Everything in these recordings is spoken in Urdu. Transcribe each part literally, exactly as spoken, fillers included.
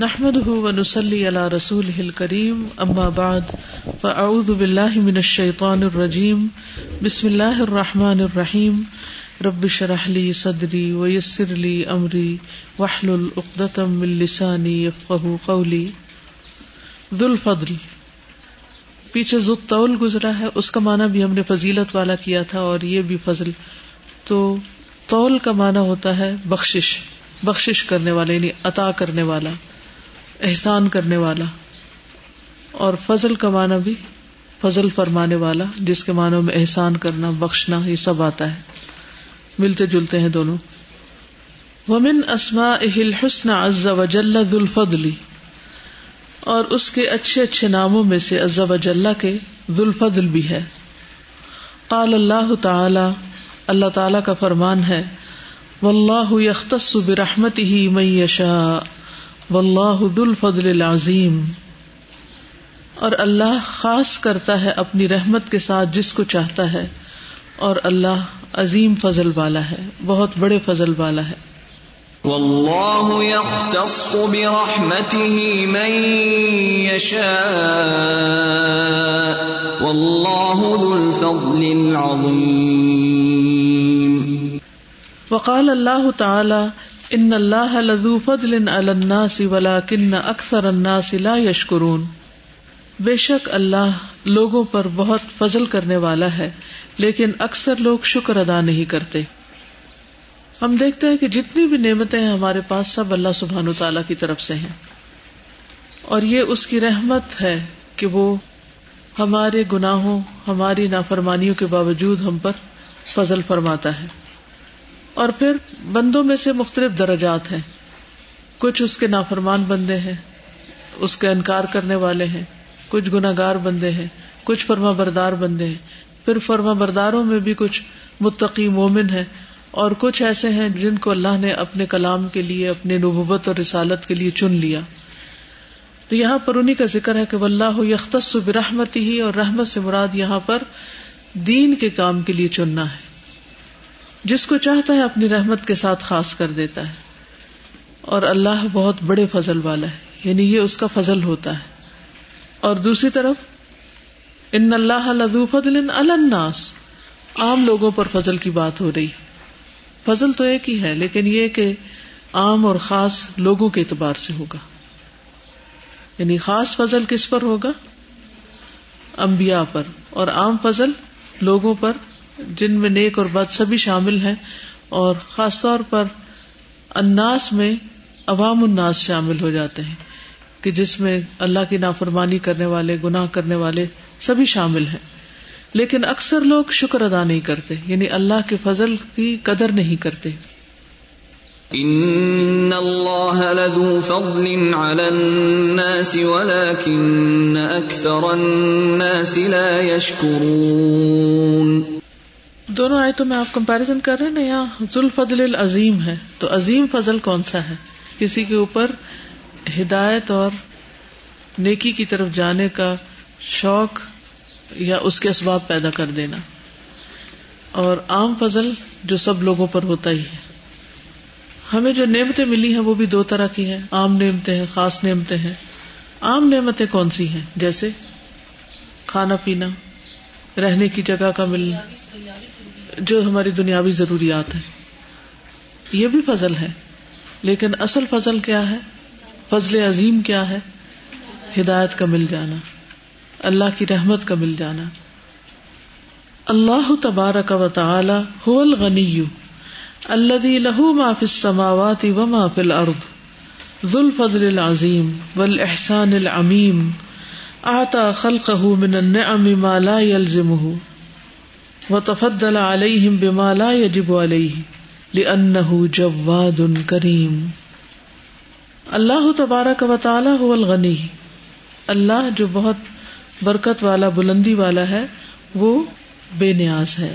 نحمده ونصلي على رسوله الكريم اما بعد فاعوذ بالله من الشيطان الرجيم بسم الله الرحمن الرحيم رب اشرح لي صدري ويسر لي امري واحلل عقدة من لساني يفقهوا قولي ذو الفضل. پیچھے ذو الطول گزرا ہے، اس کا معنی بھی ہم نے فضیلت والا کیا تھا اور یہ بھی فضل. تو طول کا معنی ہوتا ہے بخشش، بخشش کرنے والا یعنی عطا کرنے والا، احسان کرنے والا. اور فضل کا معنی بھی فضل فرمانے والا، جس کے معنوں میں احسان کرنا، بخشنا، یہ سب آتا ہے، ملتے جلتے ہیں دونوں. ومن اسمائه الحسنى عز وجل ذو الفضل، اور اس کے اچھے اچھے ناموں میں سے عز وجل کے ذو الفضل بھی ہے. قال اللہ تعالی، اللہ تعالی کا فرمان ہے، واللہ یختص برحمته من یشاء واللہ ذو الفضل العظیم، اور اللہ خاص کرتا ہے اپنی رحمت کے ساتھ جس کو چاہتا ہے، اور اللہ عظیم فضل والا ہے، بہت بڑے فضل والا ہے. واللہ یختص برحمته من یشاء واللہ ذو الفضل العظیم. وقال اللہ تعالی، ان اللہ لذو فضل علی الناس ولکن اکثر الناس لا یشکرون، بے شک اللہ لوگوں پر بہت فضل کرنے والا ہے لیکن اکثر لوگ شکر ادا نہیں کرتے. ہم دیکھتے ہیں کہ جتنی بھی نعمتیں ہیں ہمارے پاس، سب اللہ سبحانہ و تعالی کی طرف سے ہیں، اور یہ اس کی رحمت ہے کہ وہ ہمارے گناہوں، ہماری نافرمانیوں کے باوجود ہم پر فضل فرماتا ہے. اور پھر بندوں میں سے مختلف درجات ہیں، کچھ اس کے نافرمان بندے ہیں، اس کے انکار کرنے والے ہیں، کچھ گناہگار بندے ہیں، کچھ فرما بردار بندے ہیں. پھر فرما برداروں میں بھی کچھ متقی مومن ہیں، اور کچھ ایسے ہیں جن کو اللہ نے اپنے کلام کے لیے، اپنے نبوت اور رسالت کے لیے چن لیا. تو یہاں پر انہی کا ذکر ہے کہ واللہ یختص برحمتہ، اور رحمت سے مراد یہاں پر دین کے کام کے لیے چننا ہے. جس کو چاہتا ہے اپنی رحمت کے ساتھ خاص کر دیتا ہے، اور اللہ بہت بڑے فضل والا ہے، یعنی یہ اس کا فضل ہوتا ہے. اور دوسری طرف ان اللہ لذو فضل علی الناس، عام لوگوں پر فضل کی بات ہو رہی. فضل تو ایک ہی ہے، لیکن یہ کہ عام اور خاص لوگوں کے اعتبار سے ہوگا. یعنی خاص فضل کس پر ہوگا؟ انبیاء پر. اور عام فضل لوگوں پر، جن میں نیک اور بد سبھی شامل ہیں، اور خاص طور پر الناس میں عوام الناس شامل ہو جاتے ہیں، کہ جس میں اللہ کی نافرمانی کرنے والے، گناہ کرنے والے سبھی شامل ہیں. لیکن اکثر لوگ شکر ادا نہیں کرتے، یعنی اللہ کے فضل کی قدر نہیں کرتے. ان اللہ لذو فضل علی الناس ولکن اکثر الناس لا یشکرون. دونوں آیتوں میں آپ کمپیریزن کر رہے ہیں نا، یہاں ذو الفضل العظیم ہے، تو عظیم فضل کون سا ہے؟ کسی کے اوپر ہدایت اور نیکی کی طرف جانے کا شوق یا اس کے اسباب پیدا کر دینا، اور عام فضل جو سب لوگوں پر ہوتا ہی ہے. ہمیں جو نعمتیں ملی ہیں وہ بھی دو طرح کی ہیں، عام نعمتیں ہیں، خاص نعمتیں ہیں. عام نعمتیں کون سی ہیں؟ جیسے کھانا پینا، رہنے کی جگہ کا ملنا، جو ہماری دنیاوی ضروریات ہیں، یہ بھی فضل ہے. لیکن اصل فضل کیا ہے؟ فضل عظیم کیا ہے؟ ہدایت کا مل جانا، اللہ کی رحمت کا مل جانا. اللہ تبارک و تعالی هو الغنی الذی له ما فی السماوات و ما فی الارض ذو الفضل العظیم والاحسان العمیم اعطى خلقه من النعم ما لا يلزمه وتفضل عليهم بما لا يجب عليه لأنه جواد کریم. اللہ تبارک و تعالی هو الغنی، اللہ جو بہت برکت والا، بلندی والا ہے، وہ بے نیاز ہے.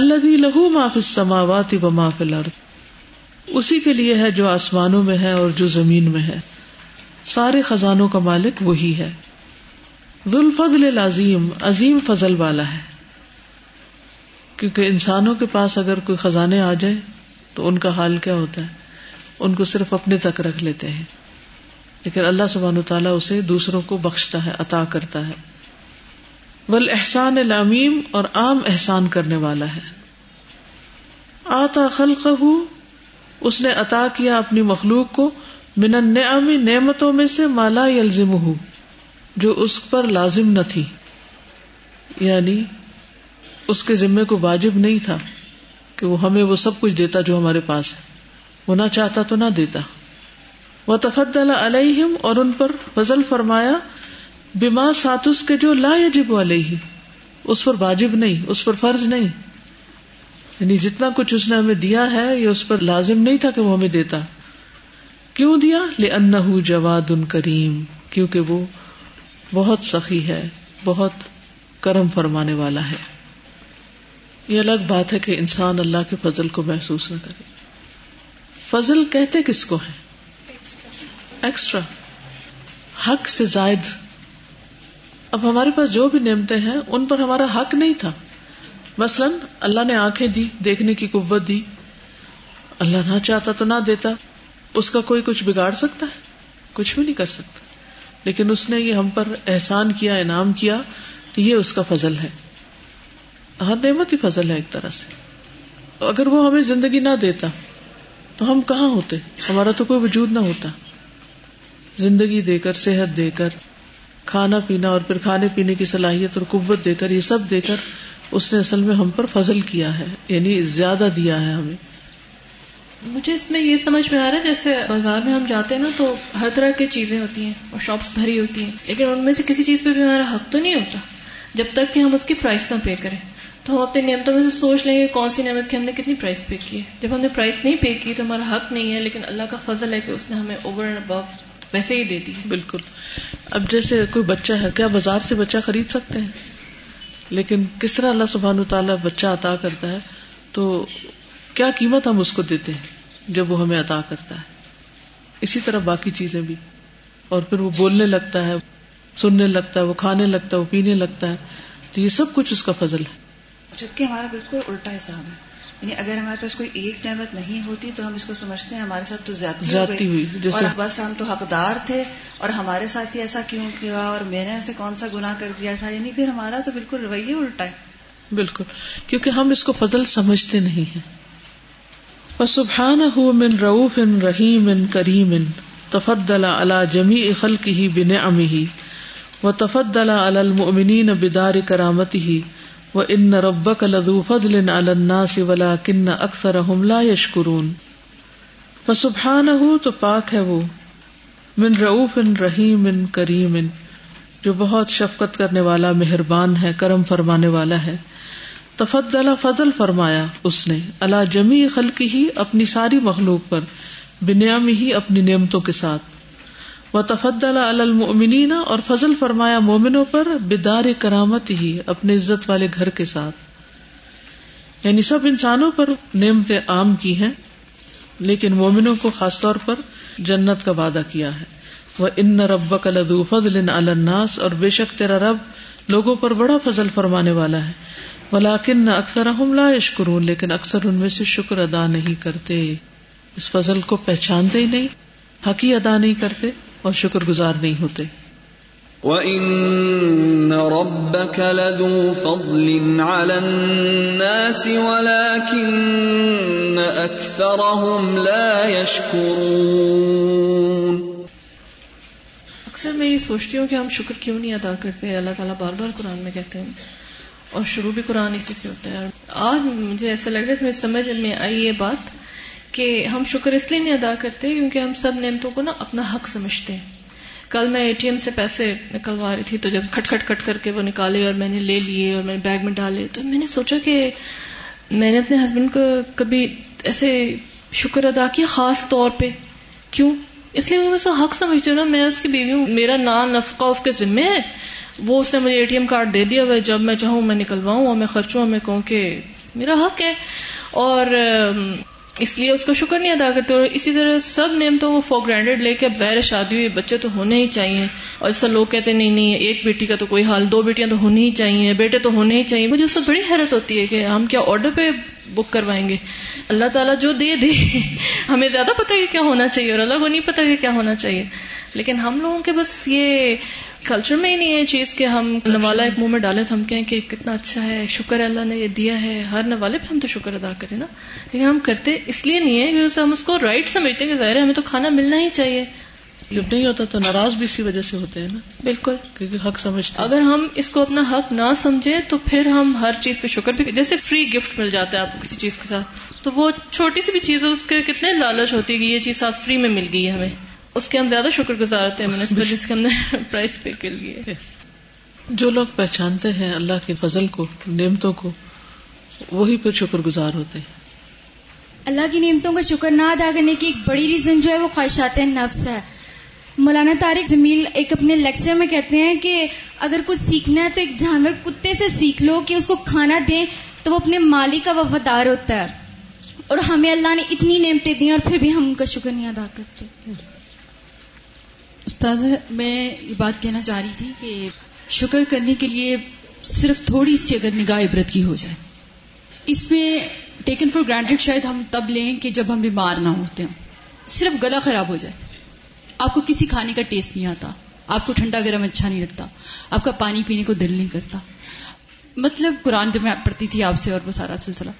الذی له ما فی السماوات و ما فی الارض، اسی کے لیے ہے جو آسمانوں میں ہے اور جو زمین میں ہے، سارے خزانوں کا مالک وہی ہے. ذو الفضل العظیم، عظیم فضل والا ہے. کیونکہ انسانوں کے پاس اگر کوئی خزانے آ جائے تو ان کا حال کیا ہوتا ہے؟ ان کو صرف اپنے تک رکھ لیتے ہیں، لیکن اللہ سبحانہ وتعالیٰ اسے دوسروں کو بخشتا ہے، عطا کرتا ہے. والاحسان العمیم، اور عام احسان کرنے والا ہے. آتا خلقہ، اس نے عطا کیا اپنی مخلوق کو من النعم، نعمتوں میں سے ما لا یلزمہ، جو اس پر لازم نہ تھی، یعنی اس کے ذمے کو واجب نہیں تھا کہ وہ ہمیں وہ سب کچھ دیتا جو ہمارے پاس ہے، وہ نہ چاہتا تو نہ دیتا. وتفضل علیہم، اور ان پر فضل فرمایا بما ساتس کے جو لا یجب علیہ، اس پر واجب نہیں، اس پر فرض نہیں. یعنی جتنا کچھ اس نے ہمیں دیا ہے یہ اس پر لازم نہیں تھا کہ وہ ہمیں دیتا. کیوں دیا؟ لأنہ جواد کریم، کیونکہ وہ بہت سخی ہے، بہت کرم فرمانے والا ہے. یہ الگ بات ہے کہ انسان اللہ کے فضل کو محسوس نہ کرے. فضل کہتے کس کو ہے؟ ایکسٹرا، حق سے زائد. اب ہمارے پاس جو بھی نعمتیں ہیں ان پر ہمارا حق نہیں تھا. مثلا اللہ نے آنکھیں دی، دیکھنے کی قوت دی، اللہ نہ چاہتا تو نہ دیتا. اس کا کوئی کچھ بگاڑ سکتا ہے؟ کچھ بھی نہیں کر سکتا. لیکن اس نے یہ ہم پر احسان کیا، انعام کیا، تو یہ اس کا فضل ہے. ہر نعمت ہی فضل ہے ایک طرح سے. اگر وہ ہمیں زندگی نہ دیتا تو ہم کہاں ہوتے؟ ہمارا تو کوئی وجود نہ ہوتا. زندگی دے کر، صحت دے کر، کھانا پینا اور پھر کھانے پینے کی صلاحیت اور قوت دے کر، یہ سب دے کر اس نے اصل میں ہم پر فضل کیا ہے، یعنی زیادہ دیا ہے ہمیں. مجھے اس میں یہ سمجھ میں آ رہا ہے جیسے بازار میں ہم جاتے ہیں نا تو ہر طرح کی چیزیں ہوتی ہیں اور شاپس بھری ہوتی ہیں، لیکن ان میں سے کسی چیز پہ بھی ہمارا حق تو نہیں ہوتا جب تک کہ ہم اس کی پرائس نہ پے کریں. تو ہم اپنے نعمتوں میں سے سوچ لیں کہ کون سی نعمت کی ہم نے کتنی پرائس پے کی ہے. جب ہم نے پرائس نہیں پے کی تو ہمارا حق نہیں ہے، لیکن اللہ کا فضل ہے کہ اس نے ہمیں اوور اینڈ ابو ویسے ہی دے دی. بالکل. اب جیسے کوئی بچہ ہے، کیا بازار سے بچہ خرید سکتے ہیں؟ لیکن کس طرح اللہ سبحانہ وتعالیٰ بچہ عطا کرتا ہے، تو کیا قیمت ہم اس کو دیتے ہیں جب وہ ہمیں عطا کرتا ہے. اسی طرح باقی چیزیں بھی. اور پھر وہ بولنے لگتا ہے، سننے لگتا ہے، وہ کھانے لگتا ہے، وہ پینے لگتا ہے، تو یہ سب کچھ اس کا فضل ہے. جبکہ ہمارا بالکل الٹا حساب ہے. یعنی اگر ہمارے پاس کوئی ایک نعمت نہیں ہوتی تو ہم اس کو سمجھتے ہیں ہمارے ساتھ تو زیادتی, زیادتی ہوئی, ہوئی اور بس ہم تو حقدار تھے اور ہمارے ساتھ ہی ایسا کیوں کیا اور میں نے اسے کون سا گناہ کر دیا تھا. یعنی پھر ہمارا تو بالکل رویہ الٹا ہے. بالکل، کیونکہ ہم اس کو فضل سمجھتے نہیں ہیں. وسبحانہ من رؤوف رحیم کریم تفضل علی جمیع خلقہ بنعمہ وتفضل علی المؤمنین بدار کرامتہ وان ربک لذو فضل علی الناس ولکن اکثرہم لا یشکرون. فسبحانہ، تو پاک ہے وہ، من رؤوف رحیم کریم، جو بہت شفقت کرنے والا، مہربان ہے، کرم فرمانے والا ہے. تفضل، فضل فرمایا اس نے، علی جمیع خلقہ، ہی اپنی ساری مخلوق پر، بنعمہ، ہی اپنی نعمتوں کے ساتھ. وتفضل علی المؤمنین، اور فضل فرمایا مومنوں پر، بدار کرامت، ہی اپنے عزت والے گھر کے ساتھ. یعنی سب انسانوں پر نعمتیں عام کی ہیں، لیکن مومنوں کو خاص طور پر جنت کا وعدہ کیا ہے. وَإِنَّ رَبَّكَ لَذُو فَضْلٍ عَلَى النَّاسِ، اور بے شک تیرا رب لوگوں پر بڑا فضل فرمانے والا ہے. ولیکن اکثرہم لا یشکرون، لیکن اکثر ان میں سے شکر ادا نہیں کرتے. اس فضل کو پہچانتے ہی نہیں، حق ہی ادا نہیں کرتے اور شکر گزار نہیں ہوتے. وَإِنَّ رَبَّكَ لَذُو فَضْلٍ عَلَى النَّاسِ وَلَٰكِنَّ أَكْثَرَهُمْ لَا يَشْكُرُونَ. اکثر میں یہ سوچتی ہوں کہ ہم شکر کیوں نہیں ادا کرتے. اللہ تعالیٰ بار بار قرآن میں کہتے ہیں، اور شروع بھی قرآن اسی سے ہوتا ہے. اور آج مجھے ایسا لگ رہا ہے کہ میری سمجھ میں آئی یہ بات کہ ہم شکر اس لیے نہیں ادا کرتے کیونکہ ہم سب نعمتوں کو نا اپنا حق سمجھتے ہیں. کل میں اے ٹی ایم سے پیسے نکلوا رہی تھی، تو جب کھٹ کھٹ کھٹ کر کے وہ نکالے اور میں نے لے لیے اور میں نے بیگ میں ڈالے، تو میں نے سوچا کہ میں نے اپنے ہسبینڈ کو کبھی ایسے شکر ادا کیا خاص طور پہ. کیوں؟ اس لیے میں اس کا حق سمجھتی ہوں نا، میں اس کی بیوی ہوں، میرا نان نفقہ اس کے ذمے ہے. وہ اس نے مجھے اے ٹی ایم کارڈ دے دیا ہوا ہے، جب میں چاہوں میں نکلواؤں اور میں خرچوں اور میں کہوں کہ میرا حق ہے، اور اس لیے اس کا شکر نہیں ادا کرتے. اور اسی طرح سب نعمتوں کو فور گرانٹیڈ لے کے، اب ظاہر شادی ہوئی، بچے تو ہونے ہی چاہیے، اور ایسا لوگ کہتے نہیں نہیں ایک بیٹی کا تو کوئی حال، دو بیٹیاں تو ہونی ہی چاہیے، بیٹے تو ہونے ہی چاہیے. مجھے اس سے بڑی حیرت ہوتی ہے کہ ہم کیا آرڈر پہ بک کروائیں گے. اللہ تعالیٰ جو دے دے ہمیں زیادہ پتہ ہے کیا ہونا چاہیے اور اللہ کو نہیں پتہ ہے کیا ہونا چاہیے. لیکن ہم لوگوں کے بس یہ کلچر میں ہی نہیں ہے چیز کہ ہم نوالہ ایک منہ میں ڈالیں تو ہم کہیں کہ کتنا اچھا ہے, شکر ہے اللہ نے یہ دیا ہے. ہر نوالے پہ ہم تو شکر ادا کریں نا, لیکن ہم کرتے اس لیے نہیں ہے کہ ہم اس کو رائٹ سمجھتے ہیں کہ ظاہر ہے ہمیں تو کھانا ملنا ہی چاہیے. جب نہیں ہوتا تو ناراض بھی اسی وجہ سے ہوتے ہیں نا. بالکل, کیونکہ حق سمجھتے. اگر ہم اس کو اپنا حق نہ سمجھے تو پھر ہم ہر چیز پہ شکر بھی, جیسے فری گفٹ مل جاتا ہے آپ کو کسی چیز کے ساتھ, تو وہ چھوٹی سی بھی چیز ہے اس کے کتنے لالچ ہوتی ہے کہ یہ چیز ساتھ فری میں مل گئی ہے ہمیں, اس کے ہم زیادہ شکر گزار ہوتے ہیں جس کے ہم نے پرائز پے کے لیے. جو لوگ پہچانتے ہیں اللہ کے فضل کو, نعمتوں کو, وہی پھر شکر گزار ہوتے ہیں. اللہ کی نعمتوں کا شکر نہ ادا کرنے کی ایک بڑی ریزن جو ہے وہ خواہشات نفس ہے. مولانا طارق جمیل ایک اپنے لیکچر میں کہتے ہیں کہ اگر کچھ سیکھنا ہے تو ایک جانور کتے سے سیکھ لو کہ اس کو کھانا دیں تو وہ اپنے مالک کا وفادار ہوتا ہے, اور ہمیں اللہ نے اتنی نعمتیں دی اور پھر بھی ہم ان کا شکر نہیں ادا کرتے. استاذہ میں یہ بات کہنا چاہ رہی تھی کہ شکر کرنے کے لیے صرف تھوڑی سی اگر نگاہ عبرت کی ہو جائے, اس میں ٹیکن فار گرانٹیڈ شاید ہم تب لیں کہ جب ہم بیمار نہ ہوتے ہوں. صرف گلا خراب ہو جائے, آپ کو کسی کھانے کا ٹیسٹ نہیں آتا, آپ کو ٹھنڈا گرم اچھا نہیں لگتا, آپ کا پانی پینے کو دل نہیں کرتا. مطلب قرآن جب میں پڑھتی تھی آپ سے اور وہ سارا سلسلہ,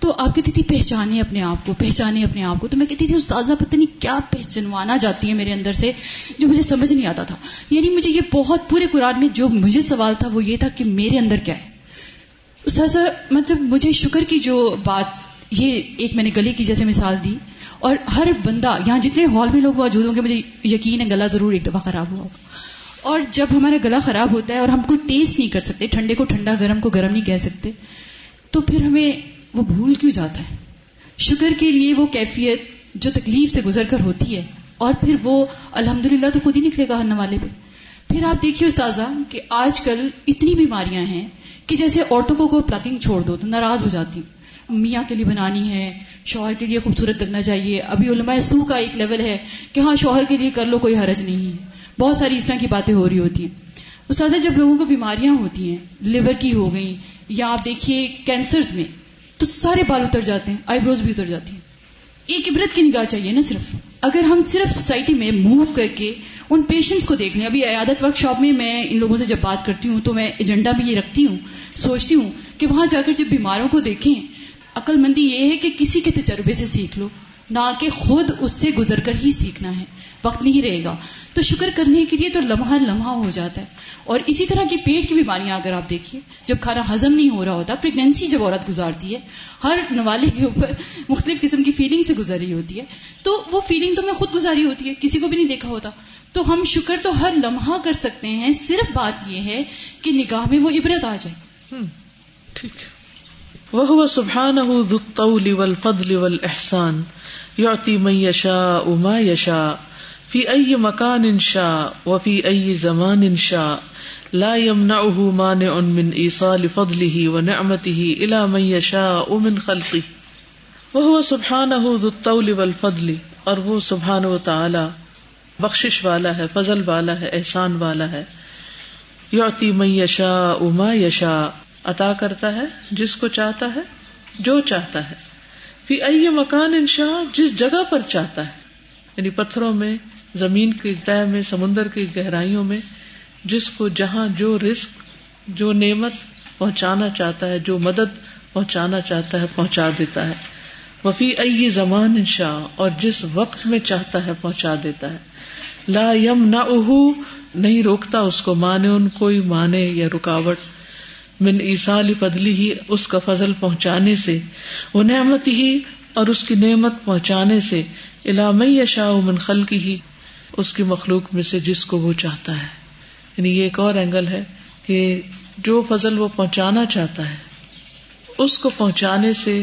تو آپ کہتی تھی پہچانے اپنے آپ کو, پہچانے اپنے آپ کو. تو میں کہتی تھی استاذہ پتہ نہیں کیا پہچنوانا جاتی ہے میرے اندر سے جو مجھے سمجھ نہیں آتا تھا. یعنی مجھے یہ بہت پورے قرآن میں جو مجھے سوال تھا وہ یہ تھا کہ میرے اندر کیا ہے. استاذہ مطلب مجھے شکر کی جو بات, یہ ایک میں نے گلے کی جیسے مثال دی, اور ہر بندہ یہاں جتنے ہال میں لوگ موجود ہوں گے مجھے یقین ہے گلا ضرور ایک دفعہ خراب ہوا ہوگا. اور جب ہمارا گلا خراب ہوتا ہے اور ہم کوئی ٹیسٹ نہیں کر سکتے, ٹھنڈے کو ٹھنڈا گرم کو گرم نہیں کہہ سکتے, تو پھر ہمیں وہ بھول کیوں جاتا ہے. شکر کے لیے وہ کیفیت جو تکلیف سے گزر کر ہوتی ہے اور پھر وہ الحمدللہ تو خود ہی نکلے گا ہر نوالے پہ. پھر آپ دیکھیے استاذہ کہ آج کل اتنی بیماریاں ہیں کہ جیسے عورتوں کو کوئی پلکنگ چھوڑ دو تو ناراض ہو جاتی ہیں, میاں کے لیے بنانی ہے, شوہر کے لیے خوبصورت لگنا چاہیے. ابھی علماء سو کا ایک لیول ہے کہ ہاں شوہر کے لیے کر لو کوئی حرج نہیں ہے. بہت ساری اس طرح کی باتیں ہو رہی ہوتی ہیں. استاذہ جب لوگوں کو بیماریاں ہوتی ہیں, لیور کی ہو گئی, یا آپ دیکھیے کینسرز میں تو سارے بال اتر جاتے ہیں, آئی بروز بھی اتر جاتی ہیں. ایک عبرت کی نگاہ چاہیے نا. صرف اگر ہم صرف سوسائٹی میں موو کر کے ان پیشنٹس کو دیکھ لیں. ابھی عیادت ورک شاپ میں میں ان لوگوں سے جب بات کرتی ہوں تو میں ایجنڈا بھی یہ رکھتی ہوں, سوچتی ہوں کہ وہاں جا کر جب بیماروں کو دیکھیں, عقل مندی یہ ہے کہ کسی کے تجربے سے سیکھ لو, نہ کہ خود اس سے گزر کر ہی سیکھنا ہے, وقت نہیں رہے گا. تو شکر کرنے کے لیے تو لمحہ لمحہ ہو جاتا ہے. اور اسی طرح کی پیٹ کی بیماریاں اگر آپ دیکھیے, جب کھانا ہضم نہیں ہو رہا ہوتا, پریگنینسی جب عورت گزارتی ہے, ہر نوالے کے اوپر مختلف قسم کی فیلنگ سے گزر رہی ہوتی ہے, تو وہ فیلنگ تو میں خود گزاری ہوتی ہے, کسی کو بھی نہیں دیکھا ہوتا. تو ہم شکر تو ہر لمحہ کر سکتے ہیں, صرف بات یہ ہے کہ نگاہ میں وہ عبرت آ جائے. ٹھیک. وَهُوَ سُبْحَانَهُ ذُو الطَّوْلِ وَالْفَضْلِ وَالْإِحْسَانِ يُعْطِي مَن يَشَاءُ مَا يَشَاءُ فِي أَيِّ مَكَانٍ شَاءَ وَفِي أَيِّ زَمَانٍ شَاءَ لَا يَمْنَعُهُ مَانِعٌ مِّنْ إِيصَالِ فَضْلِهِ وَنِعْمَتِهِ إِلَى مَن يَشَاءُ مِنْ خَلْقِهِ. وَهُوَ سُبْحَانَهُ ذُو الطَّوْلِ وَالْفَضْلِ, اور وہ سبحانہ و تعالی بخشش والا ہے, فضل والا ہے, احسان والا ہے. يُعْطِي مَن يَشَاءُ مَا يَشَاءُ, عطا کرتا ہے جس کو چاہتا ہے جو چاہتا ہے. فی ای مکان انشاء, جس جگہ پر چاہتا ہے, یعنی پتھروں میں, زمین کی تہ میں, سمندر کی گہرائیوں میں, جس کو جہاں جو رزق, جو نعمت پہنچانا چاہتا ہے, جو مدد پہنچانا چاہتا ہے پہنچا دیتا ہے. وفی ای زمان انشاء, اور جس وقت میں چاہتا ہے پہنچا دیتا ہے. لا یمنعہ, نہیں روکتا اس کو, مانے ان کوئی مانے یا رکاوٹ, من ایصال فضلی ہی, اس کا فضل پہنچانے سے, وہ نعمت ہی, اور اس کی نعمت پہنچانے سے, الی من یشاء من خلقہ ہی, اس کی مخلوق میں سے جس کو وہ چاہتا ہے. یعنی یہ ایک اور اینگل ہے کہ جو فضل وہ پہنچانا چاہتا ہے اس کو پہنچانے سے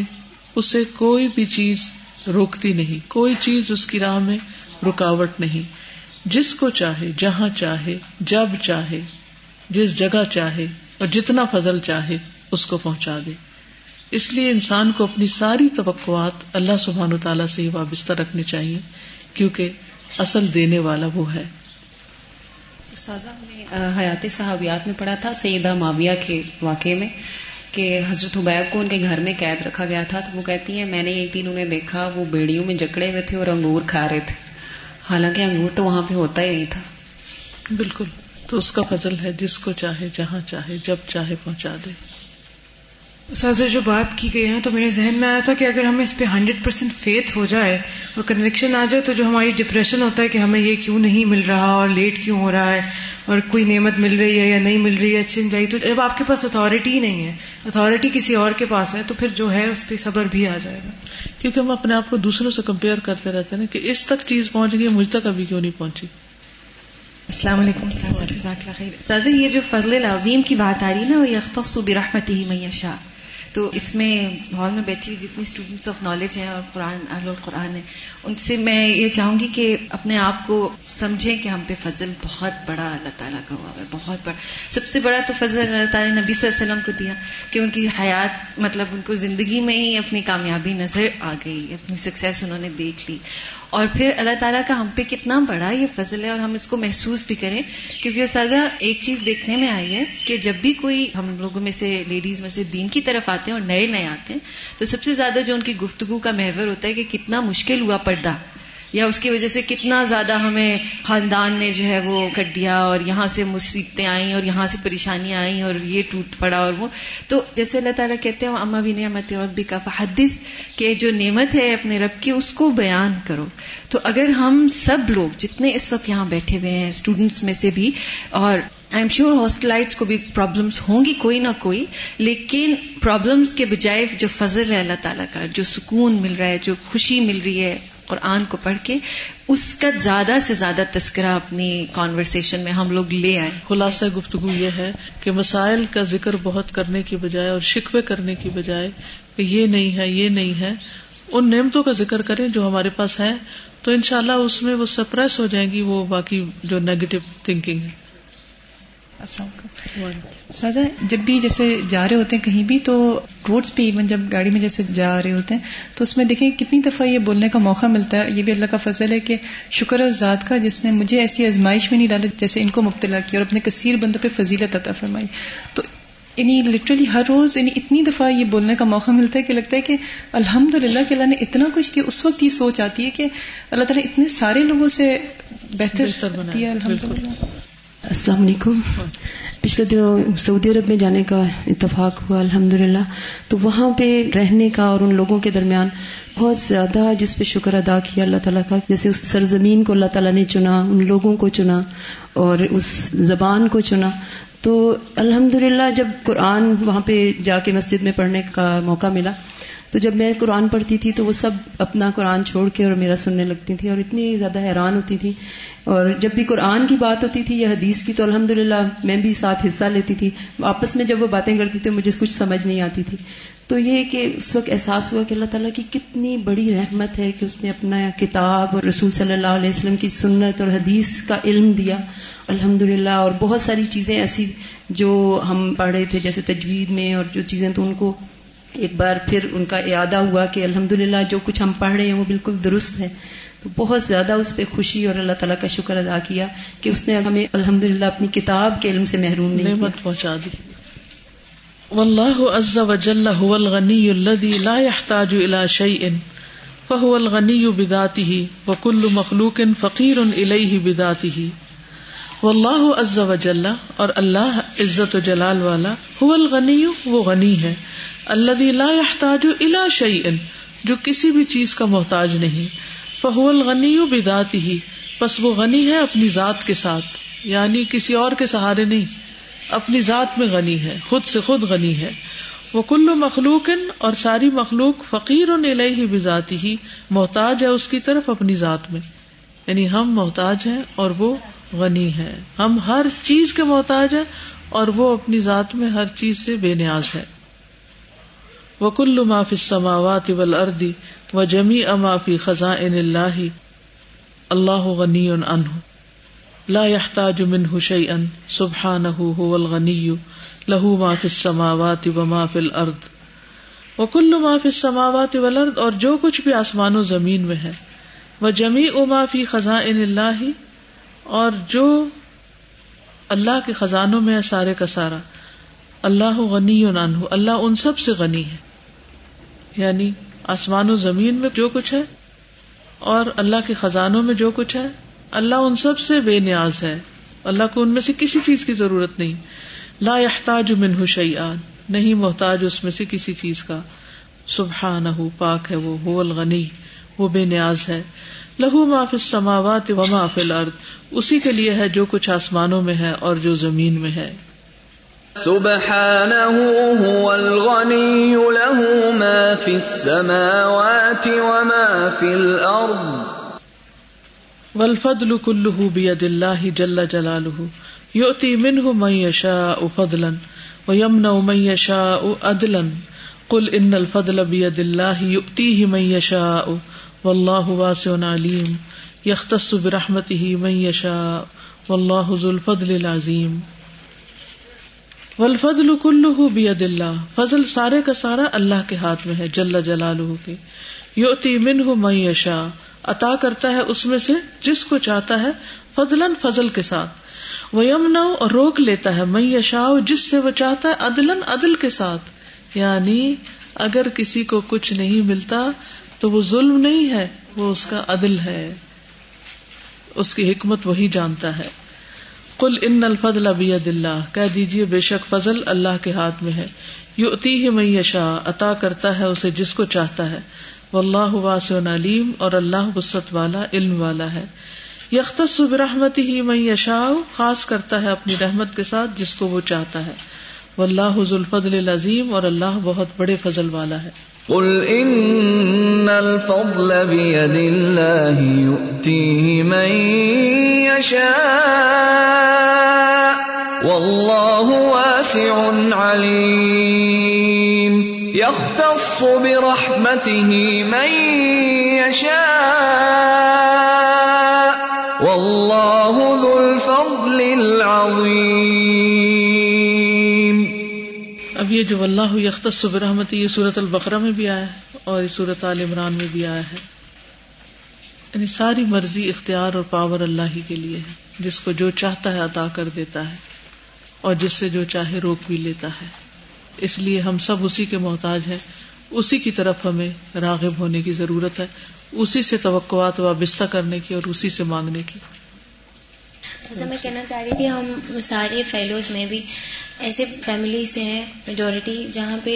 اسے کوئی بھی چیز روکتی نہیں, کوئی چیز اس کی راہ میں رکاوٹ نہیں. جس کو چاہے, جہاں چاہے, جب چاہے, جس جگہ چاہے اور جتنا فضل چاہے اس کو پہنچا دے. اس لیے انسان کو اپنی ساری توقعات اللہ سبحانہ وتعالیٰ سے ہی وابستہ رکھنی چاہیے, کیونکہ اصل دینے والا وہ ہے. استاذہ نے حیات صحابیات میں پڑھا تھا سیدہ معاویہ کے واقعے میں, کہ حضرت حبیب کو ان کے گھر میں قید رکھا گیا تھا، تو وہ کہتی ہیں میں نے ایک دن انہیں دیکھا، وہ بیڑیوں میں جکڑے ہوئے تھے اور انگور کھا رہے تھے، حالانکہ انگور تو وہاں پہ ہوتا ہی نہیں تھا. بالکل، تو اس کا فضل ہے، جس کو چاہے جہاں چاہے جب چاہے پہنچا دے. سازر جو بات کی گئی ہے تو میرے ذہن میں آیا تھا کہ اگر ہمیں اس پہ ہنڈریڈ پرسینٹ فیتھ ہو جائے اور کنوکشن آ جائے تو جو ہماری ڈپریشن ہوتا ہے کہ ہمیں یہ کیوں نہیں مل رہا اور لیٹ کیوں ہو رہا ہے اور کوئی نعمت مل رہی ہے یا نہیں مل رہی ہے چھن جائے، تو جب آپ کے پاس اتھارٹی ہی نہیں ہے، اتھارٹی کسی اور کے پاس ہے، تو پھر جو ہے اس پہ صبر بھی آ جائے گا. کیونکہ ہم اپنے آپ کو دوسروں سے کمپیئر کرتے رہتے ہیں نا کہ اس تک چیز پہنچ گئی، مجھ تک ابھی کیوں نہیں پہنچی. السلام علیکم سازر، یہ جو فضل عظیم کی بات آ رہی ہے نا، وہ یختص برحمتہ من یشاء، تو اس میں ہال میں بیٹھی ہوئی جتنی اسٹوڈنٹس آف نالج ہیں اور قرآن اہل القرآن ہیں، ان سے میں یہ چاہوں گی کہ اپنے آپ کو سمجھیں کہ ہم پہ فضل بہت بڑا اللہ تعالیٰ کا ہوا ہے، بہت بڑا. سب سے بڑا تو فضل اللہ تعالیٰ نے نبی صلی اللہ علیہ وسلم کو دیا کہ ان کی حیات، مطلب ان کو زندگی میں ہی اپنی کامیابی نظر آ گئی، اپنی سکسیس انہوں نے دیکھ لی. اور پھر اللہ تعالیٰ کا ہم پہ کتنا بڑا یہ فضل ہے اور ہم اس کو محسوس بھی کریں، کیونکہ سازا ایک چیز دیکھنے میں آئی ہے کہ جب بھی کوئی ہم لوگوں میں سے لیڈیز میں سے دین کی طرف آتے ہیں اور نئے نئے آتے ہیں تو سب سے زیادہ جو ان کی گفتگو کا محور ہوتا ہے کہ کتنا مشکل ہوا پردہ، یا اس کی وجہ سے کتنا زیادہ ہمیں خاندان نے جو ہے وہ کر دیا، اور یہاں سے مصیبتیں آئیں اور یہاں سے پریشانیاں آئیں اور یہ ٹوٹ پڑا اور وہ. تو جیسے اللہ تعالیٰ کہتے ہیں اما بھی نعمت ربک فحدث، کہ جو نعمت ہے اپنے رب کی اس کو بیان کرو. تو اگر ہم سب لوگ جتنے اس وقت یہاں بیٹھے ہوئے ہیں، اسٹوڈنٹس میں سے بھی، اور آئی ایم شیور ہاسٹلائٹس کو بھی پرابلمس ہوں گی کوئی نہ کوئی، لیکن پرابلمس کے بجائے جو فضل ہے اللہ تعالیٰ کا، جو سکون مل رہا ہے، جو خوشی مل رہی ہے قرآن کو پڑھ کے، اس کا زیادہ سے زیادہ تذکرہ اپنی کانورسیشن میں ہم لوگ لے آئیں. خلاصہ گفتگو یہ ہے کہ مسائل کا ذکر بہت کرنے کی بجائے اور شکوے کرنے کی بجائے کہ یہ نہیں ہے یہ نہیں ہے، ان نعمتوں کا ذکر کریں جو ہمارے پاس ہیں، تو انشاءاللہ اس میں وہ سپریس ہو جائیں گی، وہ باقی جو نیگیٹو تھنکنگ ہے. سادہ جب بھی جیسے جا رہے ہوتے ہیں کہیں بھی، تو روڈز پہ ایون جب گاڑی میں جیسے جا رہے ہوتے ہیں تو اس میں دیکھیں کتنی دفعہ یہ بولنے کا موقع ملتا ہے، یہ بھی اللہ کا فضل ہے کہ شکر اس ذات کا جس نے مجھے ایسی آزمائش میں نہیں ڈالا جیسے ان کو مبتلا کیا، اور اپنے کثیر بندوں پہ فضیلت عطا فرمائی. تو یعنی لٹرلی ہر روز یعنی اتنی دفعہ یہ بولنے کا موقع ملتا ہے کہ لگتا ہے کہ الحمدللہ کہ اللہ نے اتنا کچھ کیا. اس وقت یہ سوچ آتی ہے کہ اللہ تعالیٰ نے اتنے سارے لوگوں سے بہتر کیا الحمدللہ. السلام علیکم، پچھلے دنوں سعودی عرب میں جانے کا اتفاق ہوا الحمدللہ، تو وہاں پہ رہنے کا اور ان لوگوں کے درمیان بہت زیادہ جس پہ شکر ادا کیا اللہ تعالیٰ کا، جیسے اس سرزمین کو اللہ تعالیٰ نے چنا، ان لوگوں کو چنا اور اس زبان کو چنا. تو الحمدللہ جب قرآن وہاں پہ جا کے مسجد میں پڑھنے کا موقع ملا، تو جب میں قرآن پڑھتی تھی تو وہ سب اپنا قرآن چھوڑ کے اور میرا سننے لگتی تھی، اور اتنی زیادہ حیران ہوتی تھی. اور جب بھی قرآن کی بات ہوتی تھی یا حدیث کی تو الحمدللہ میں بھی ساتھ حصہ لیتی تھی. آپس میں جب وہ باتیں کرتی تھی مجھے کچھ سمجھ نہیں آتی تھی، تو یہ کہ اس وقت احساس ہوا کہ اللہ تعالیٰ کی کتنی بڑی رحمت ہے کہ اس نے اپنا کتاب اور رسول صلی اللہ علیہ وسلم کی سنت اور حدیث کا علم دیا الحمدللہ. اور بہت ساری چیزیں ایسی جو ہم پڑھ رہے تھے جیسے تجوید میں اور جو چیزیں، تو ان کو ایک بار پھر ان کا اعادہ ہوا کہ الحمدللہ جو کچھ ہم پڑھ رہے ہیں وہ بالکل درست ہے. تو بہت زیادہ اس پہ خوشی اور اللہ تعالیٰ کا شکر ادا کیا کہ اس نے ہمیں الحمدللہ اپنی کتاب کے علم سے محروم نہیں نعمت پہنچا دی. واللہ عز وجل هو الغنی الذی لا يحتاج الى شیء فهو الغنی بذاته وکل مخلوق فقیر الیہ بذاته. واللہ عز وجل، اور اللہ عزت و جلال والا، هو الغنی، وہ غنی ہے، الذی لا یحتاج الی شیء، جو کسی بھی چیز کا محتاج نہیں، فہو الغنی بذاتہ، پس وہ غنی ہے اپنی ذات کے ساتھ، یعنی کسی اور کے سہارے نہیں، اپنی ذات میں غنی ہے، خود سے خود غنی ہے. وکل مخلوق، اور ساری مخلوق، فقیر الیہ بذاتہ، محتاج ہے اس کی طرف اپنی ذات میں، یعنی ہم محتاج ہیں اور وہ غنی ہے، ہم ہر چیز کے محتاج ہیں اور وہ اپنی ذات میں ہر چیز سے بے نیاز ہے. وَكُلُّ مَا فِي السَّمَاوَاتِ وَالْأَرْضِ وَجَمِيعَ مَا فِي خَزَائِنِ اللَّهِ اللَّهُ غَنِيٌّ عَنْهُ لَا يَحْتَاجُ مِنْهُ شَيْئًا سُبْحَانَهُ هُوَ الْغَنِيُّ لَهُ مَا فِي السَّمَاوَاتِ وَمَا فِي الْأَرْضِ. وَكُلُّ مَا فِي السَّمَاوَاتِ وَالْأَرْضِ، اور جو کچھ بھی آسمان و زمین میں ہے، وَجَمِيعُ مَا فِي خَزَائِنِ اللَّهِ، اور جو اللہ کے خزانوں میں ہے سارے کا سارا، اللہ غنی عنہ، اللہ ان سب سے غنی ہے، یعنی آسمان و زمین میں جو کچھ ہے اور اللہ کے خزانوں میں جو کچھ ہے، اللہ ان سب سے بے نیاز ہے، اللہ کو ان میں سے کسی چیز کی ضرورت نہیں، لا یحتاج منہ شیئا، نہیں محتاج اس میں سے کسی چیز کا، سبحانہ پاک ہے وہ، هو الغنی، وہ بے نیاز ہے، لہو ما فی السماوات و ما فی الارض، اسی کے لیے ہے جو کچھ آسمانوں میں ہے اور جو زمین میں ہے، سبحانہ هو الغنی لہ ما فی السماوات و ما فی الارض، والفضل کلہ بید اللہ جل جلالہ، یؤتی منہ من یشاء فضلا ویمنع من یشاء عدلا، قل ان الفضل بید اللہ یؤتیہ من یشاء واللہ واسع علیم، یختص برحمتہ من یشاء واللہ ذو الفضل العظیم، والفضل کلہ بید اللہ، فضل سارے کا سارا اللہ کے ہاتھ میں ہے، جل جلالہ کے، یؤتی منہ من یشاء، عطا کرتا ہے اس میں سے جس کو چاہتا ہے، فضلاً فضل کے ساتھ، ویمنع، اور روک لیتا ہے، من یشاء، جس سے وہ چاہتا ہے، عدلاً، عدل کے ساتھ، یعنی اگر کسی کو کچھ نہیں ملتا تو وہ ظلم نہیں ہے، وہ اس کا عدل ہے، اس کی حکمت وہی جانتا ہے، قل ان الفضل بید اللہ، کہہ دیجئے بے شک فضل اللہ کے ہاتھ میں ہے، یؤتیہ من یشاء، عطا کرتا ہے اسے جس کو چاہتا ہے، واللہ واسع علیم، اور اللہ وسعت والا، علم والا ہے، یختص برحمتہ من یشاء، خاص کرتا ہے اپنی رحمت کے ساتھ جس کو وہ چاہتا ہے، واللہ ذو الفضل العظیم، اور اللہ بہت بڑے فضل والا ہے، قل ان الفضل بید اللہ یؤتیہ من یشاء واللہ واسع علیم، یختص برحمتہ من یشاء واللہ ذو الفضل العظیم۔ اب یہ جو واللہ یختص برحمتہ، یہ سورۃ البقرہ میں بھی آیا ہے اور یہ سورۃ آل عمران میں بھی آیا ہے، یعنی ساری مرضی، اختیار اور پاور اللہ ہی کے لیے ہے، جس کو جو چاہتا ہے عطا کر دیتا ہے اور جس سے جو چاہے روک بھی لیتا ہے، اس لیے ہم سب اسی کے محتاج ہیں، اسی کی طرف ہمیں راغب ہونے کی ضرورت ہے، اسی سے توقعات وابستہ کرنے کی اور اسی سے مانگنے کی۔ جیسا میں کہنا چاہ رہی تھی، ہم سارے فیلوز میں بھی ایسے فیملی سے ہیں میجورٹی، جہاں پہ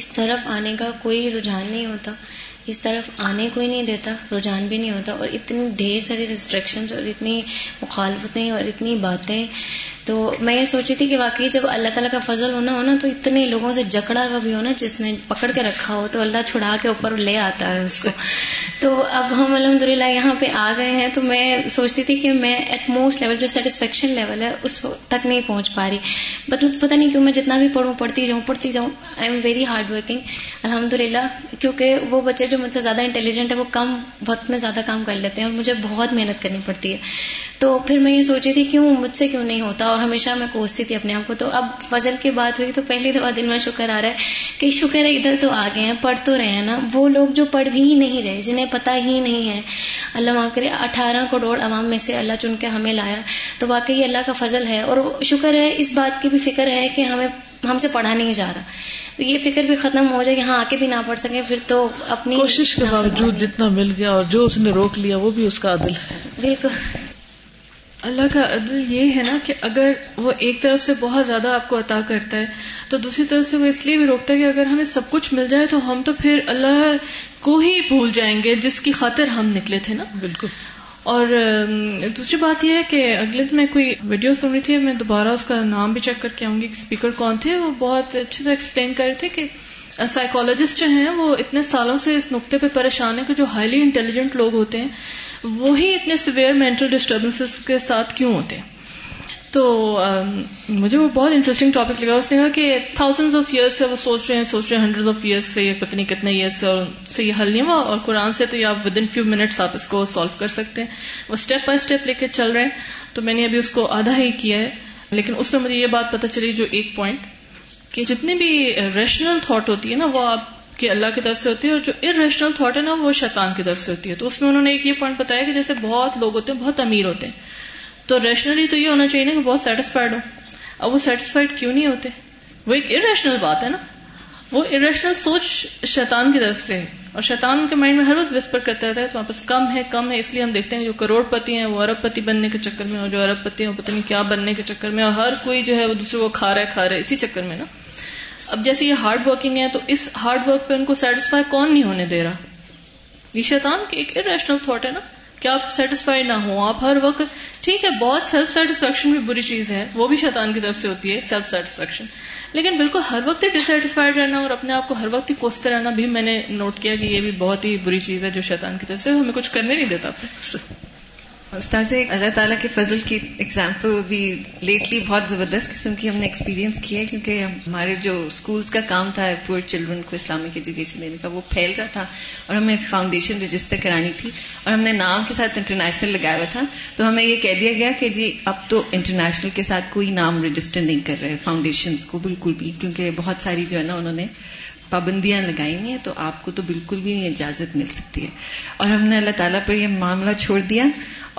اس طرف آنے کا کوئی رجحان نہیں ہوتا، اس طرف آنے کو ہی نہیں دیتا، رجحان بھی نہیں ہوتا، اور اتنی ڈھیر ساری ریسٹرکشنز اور اتنی مخالفتیں اور اتنی باتیں، تو میں یہ سوچی تھی کہ واقعی جب اللہ تعالیٰ کا فضل ہونا ہونا تو اتنے لوگوں سے جکڑا ہوا بھی ہونا، جس نے پکڑ کے رکھا ہو تو اللہ چھڑا کے اوپر لے آتا ہے اس کو، تو اب ہم الحمدللہ یہاں پہ آ گئے ہیں، تو میں سوچتی تھی کہ میں ایٹ موسٹ لیول جو سیٹسفیکشن لیول ہے اس تک نہیں پہنچ پا رہی، مطلب پتہ نہیں کیوں میں جتنا بھی پڑھوں پڑھتی جاؤں پڑھتی جاؤں I am very hard working الحمدللہ، کیونکہ وہ بچے جو مجھ سے زیادہ انٹیلیجنٹ ہے وہ کم وقت میں زیادہ کام کر لیتے ہیں اور مجھے بہت محنت کرنی پڑتی ہے، تو پھر میں یہ سوچی تھی کیوں مجھ سے کیوں نہیں ہوتا، اور ہمیشہ میں کوستی تھی اپنے آپ کو، تو اب فضل کی بات ہوئی تو پہلی دفعہ دل میں شکر آ رہا ہے کہ شکر ہے ادھر تو آ گئے ہیں، پڑھ تو رہے ہیں نا، وہ لوگ جو پڑھ بھی نہیں رہے، جنہیں پتہ ہی نہیں ہے، اللہ ماں کرے اٹھارہ کروڑ عوام میں سے اللہ چن کے ہمیں لایا، تو واقعی اللہ کا فضل ہے، اور شکر ہے اس بات کی بھی فکر ہے کہ ہمیں ہم سے پڑھا نہیں جا رہا، تو یہ فکر بھی ختم ہو جائے کہ ہاں آ کے بھی نہ پڑھ سکیں، پھر تو اپنی کوشش کے باوجود جتنا مل گیا اور جو اس نے روک لیا وہ بھی اس کا عدل ہے۔ بالکل اللہ کا عدل یہ ہے نا کہ اگر وہ ایک طرف سے بہت زیادہ آپ کو عطا کرتا ہے تو دوسری طرف سے وہ اس لیے بھی روکتا ہے کہ اگر ہمیں سب کچھ مل جائے تو ہم تو پھر اللہ کو ہی بھول جائیں گے جس کی خاطر ہم نکلے تھے نا۔ بالکل۔ اور دوسری بات یہ ہے کہ اگلے دن میں کوئی ویڈیو سن رہی تھی، میں دوبارہ اس کا نام بھی چیک کر کے آؤں گی کہ اسپیکر کون تھے، وہ بہت اچھے سے ایکسپلین کر رہے تھے کہ سائیکالوجسٹ جو ہیں وہ اتنے سالوں سے اس نقطے پہ پریشان ہیں کہ جو ہائیلی انٹیلیجنٹ لوگ ہوتے ہیں وہی اتنے سیویئر مینٹل ڈسٹربنسز کے ساتھ کیوں ہوتے ہیں، تو مجھے وہ بہت انٹرسٹنگ ٹاپک لگا۔ اس نے کہا کہ تھاؤزنڈز آف ایئرس سے وہ سوچ رہے ہیں سوچ رہے ہیں ہنڈریڈ آف ایئرس سے، یا پتہ نہیں کتنے ایئرس سے یہ حل نہیں ہوا، اور قرآن سے تو یہ آپ ود ان فیو منٹس آپ اس کو سالو کر سکتے ہیں، وہ اسٹیپ بائی اسٹیپ لے کے چل رہے ہیں، تو میں نے ابھی اس کو آدھا ہی کیا ہے، لیکن اس میں مجھے یہ بات پتہ چلی جو ایک پوائنٹ کہ جتنی بھی ریشنل تھاٹ ہوتی ہے نا وہ آپ کے اللہ کی طرف سے ہوتی ہے، اور جو ارریشنل تھاٹ ہے نا وہ شیطان کی طرف سے ہوتی ہے۔ تو اس میں انہوں نے ایک یہ پوائنٹ بتایا کہ جیسے بہت لوگ ہوتے ہیں بہت امیر ہوتے ہیں، تو ریشنلی تو یہ ہونا چاہیے نا کہ بہت سیٹسفائڈ ہو، اب وہ سیٹسفائڈ کیوں نہیں ہوتے؟ وہ ایک اریشنل بات ہے نا. وہ اریشنل سوچ شیطان کی طرف سے ہے, اور شیطان کے مائنڈ میں ہر روز وسپر کرتا رہتا ہے تو واپس کم ہے کم ہے. اس لیے ہم دیکھتے ہیں جو کروڑ پتی ہیں وہ ارب پتی بننے کے چکر میں, اور جو ارب پتی ہیں وہ پتہ نہیں کیا بننے کے چکر میں, اور ہر کوئی جو ہے وہ دوسرے کو کھا رہا ہے کھا رہا ہے اسی چکر میں نا. اب جیسے یہ ہارڈ ورکنگ ہے تو اس ہارڈ ورک پہ ان کو سیٹسفائی کون نہیں ہونے دے رہا. یہ شیطان کی ایک اریشنل تھاٹ ہے نا کہ آپ سیٹسفائی نہ ہوں آپ ہر وقت. ٹھیک ہے بہت سیلف سیٹسفیکشن بھی بری چیز ہے, وہ بھی شیطان کی طرف سے ہوتی ہے سیلف سیٹسفیکشن, لیکن بالکل ہر وقت ہی ڈسٹسفائڈ رہنا اور اپنے آپ کو ہر وقت ہی کوستے رہنا بھی میں نے نوٹ کیا کہ یہ بھی بہت ہی بری چیز ہے جو شیطان کی طرف سے ہمیں کچھ کرنے نہیں دیتا. استاذ اللہ تعالیٰ کے فضل کی اگزامپل بھی لیٹلی بہت زبردست قسم کی ہم نے ایکسپیرینس کی ہے, کیونکہ ہمارے جو اسکولز کا کام تھا پور چلڈرن کو اسلامک ایجوکیشن دینے کا وہ پھیل رہا تھا, اور ہمیں فاؤنڈیشن رجسٹر کرانی تھی, اور ہم نے نام کے ساتھ انٹرنیشنل لگایا ہوا تھا. تو ہمیں یہ کہہ دیا گیا کہ جی اب تو انٹرنیشنل کے ساتھ کوئی نام رجسٹر نہیں کر رہے فاؤنڈیشنز کو بالکل بھی, کیونکہ بہت ساری جو ہے نا انہوں نے پابندیاں لگائی ہوئی ہیں, تو آپ کو تو بالکل بھی نہیں اجازت مل سکتی ہے. اور ہم نے اللہ تعالیٰ پر یہ معاملہ چھوڑ دیا,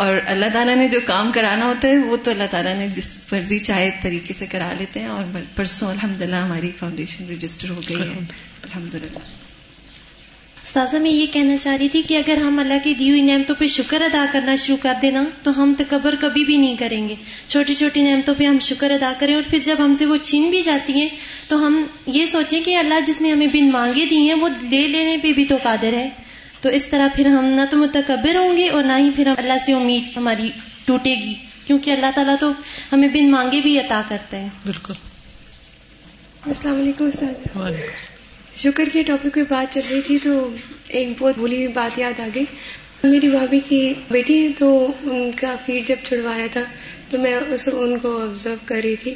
اور اللہ تعالیٰ نے جو کام کرانا ہوتا ہے وہ تو اللہ تعالیٰ نے جس فرضی چاہے طریقے سے کرا لیتے ہیں. اور پرسوں الحمدللہ ہماری فاؤنڈیشن رجسٹر ہو گئی ہے الحمدللہ. استاذہ میں یہ کہنا چاہ رہی تھی کہ اگر ہم اللہ کی دی ہوئی نعمتوں پہ شکر ادا کرنا شروع کر دیں نا تو ہم تکبر کبھی بھی نہیں کریں گے. چھوٹی چھوٹی نعمتوں پہ ہم شکر ادا کریں, اور پھر جب ہم سے وہ چھین بھی جاتی ہیں تو ہم یہ سوچیں کہ اللہ جس نے ہمیں بن مانگے دی ہیں وہ لے لینے پہ بھی تو قادر ہے. تو اس طرح پھر ہم نہ تو متکبر ہوں گے اور نہ ہی پھر اللہ سے امید ہماری ٹوٹے گی, کیونکہ اللہ تعالیٰ تو ہمیں بن مانگے بھی عطا کرتا ہے. بالکل. السلام علیکم استاد. شکر کے ٹاپک پہ بات چل رہی تھی تو ایک بہت بھولی ہوئی بات یاد آ گئی. میری بھابھی کی بیٹی ہے تو ان کا فیڈ جب چھڑوایا تھا تو میں اس ان کو آبزرو کر رہی تھی.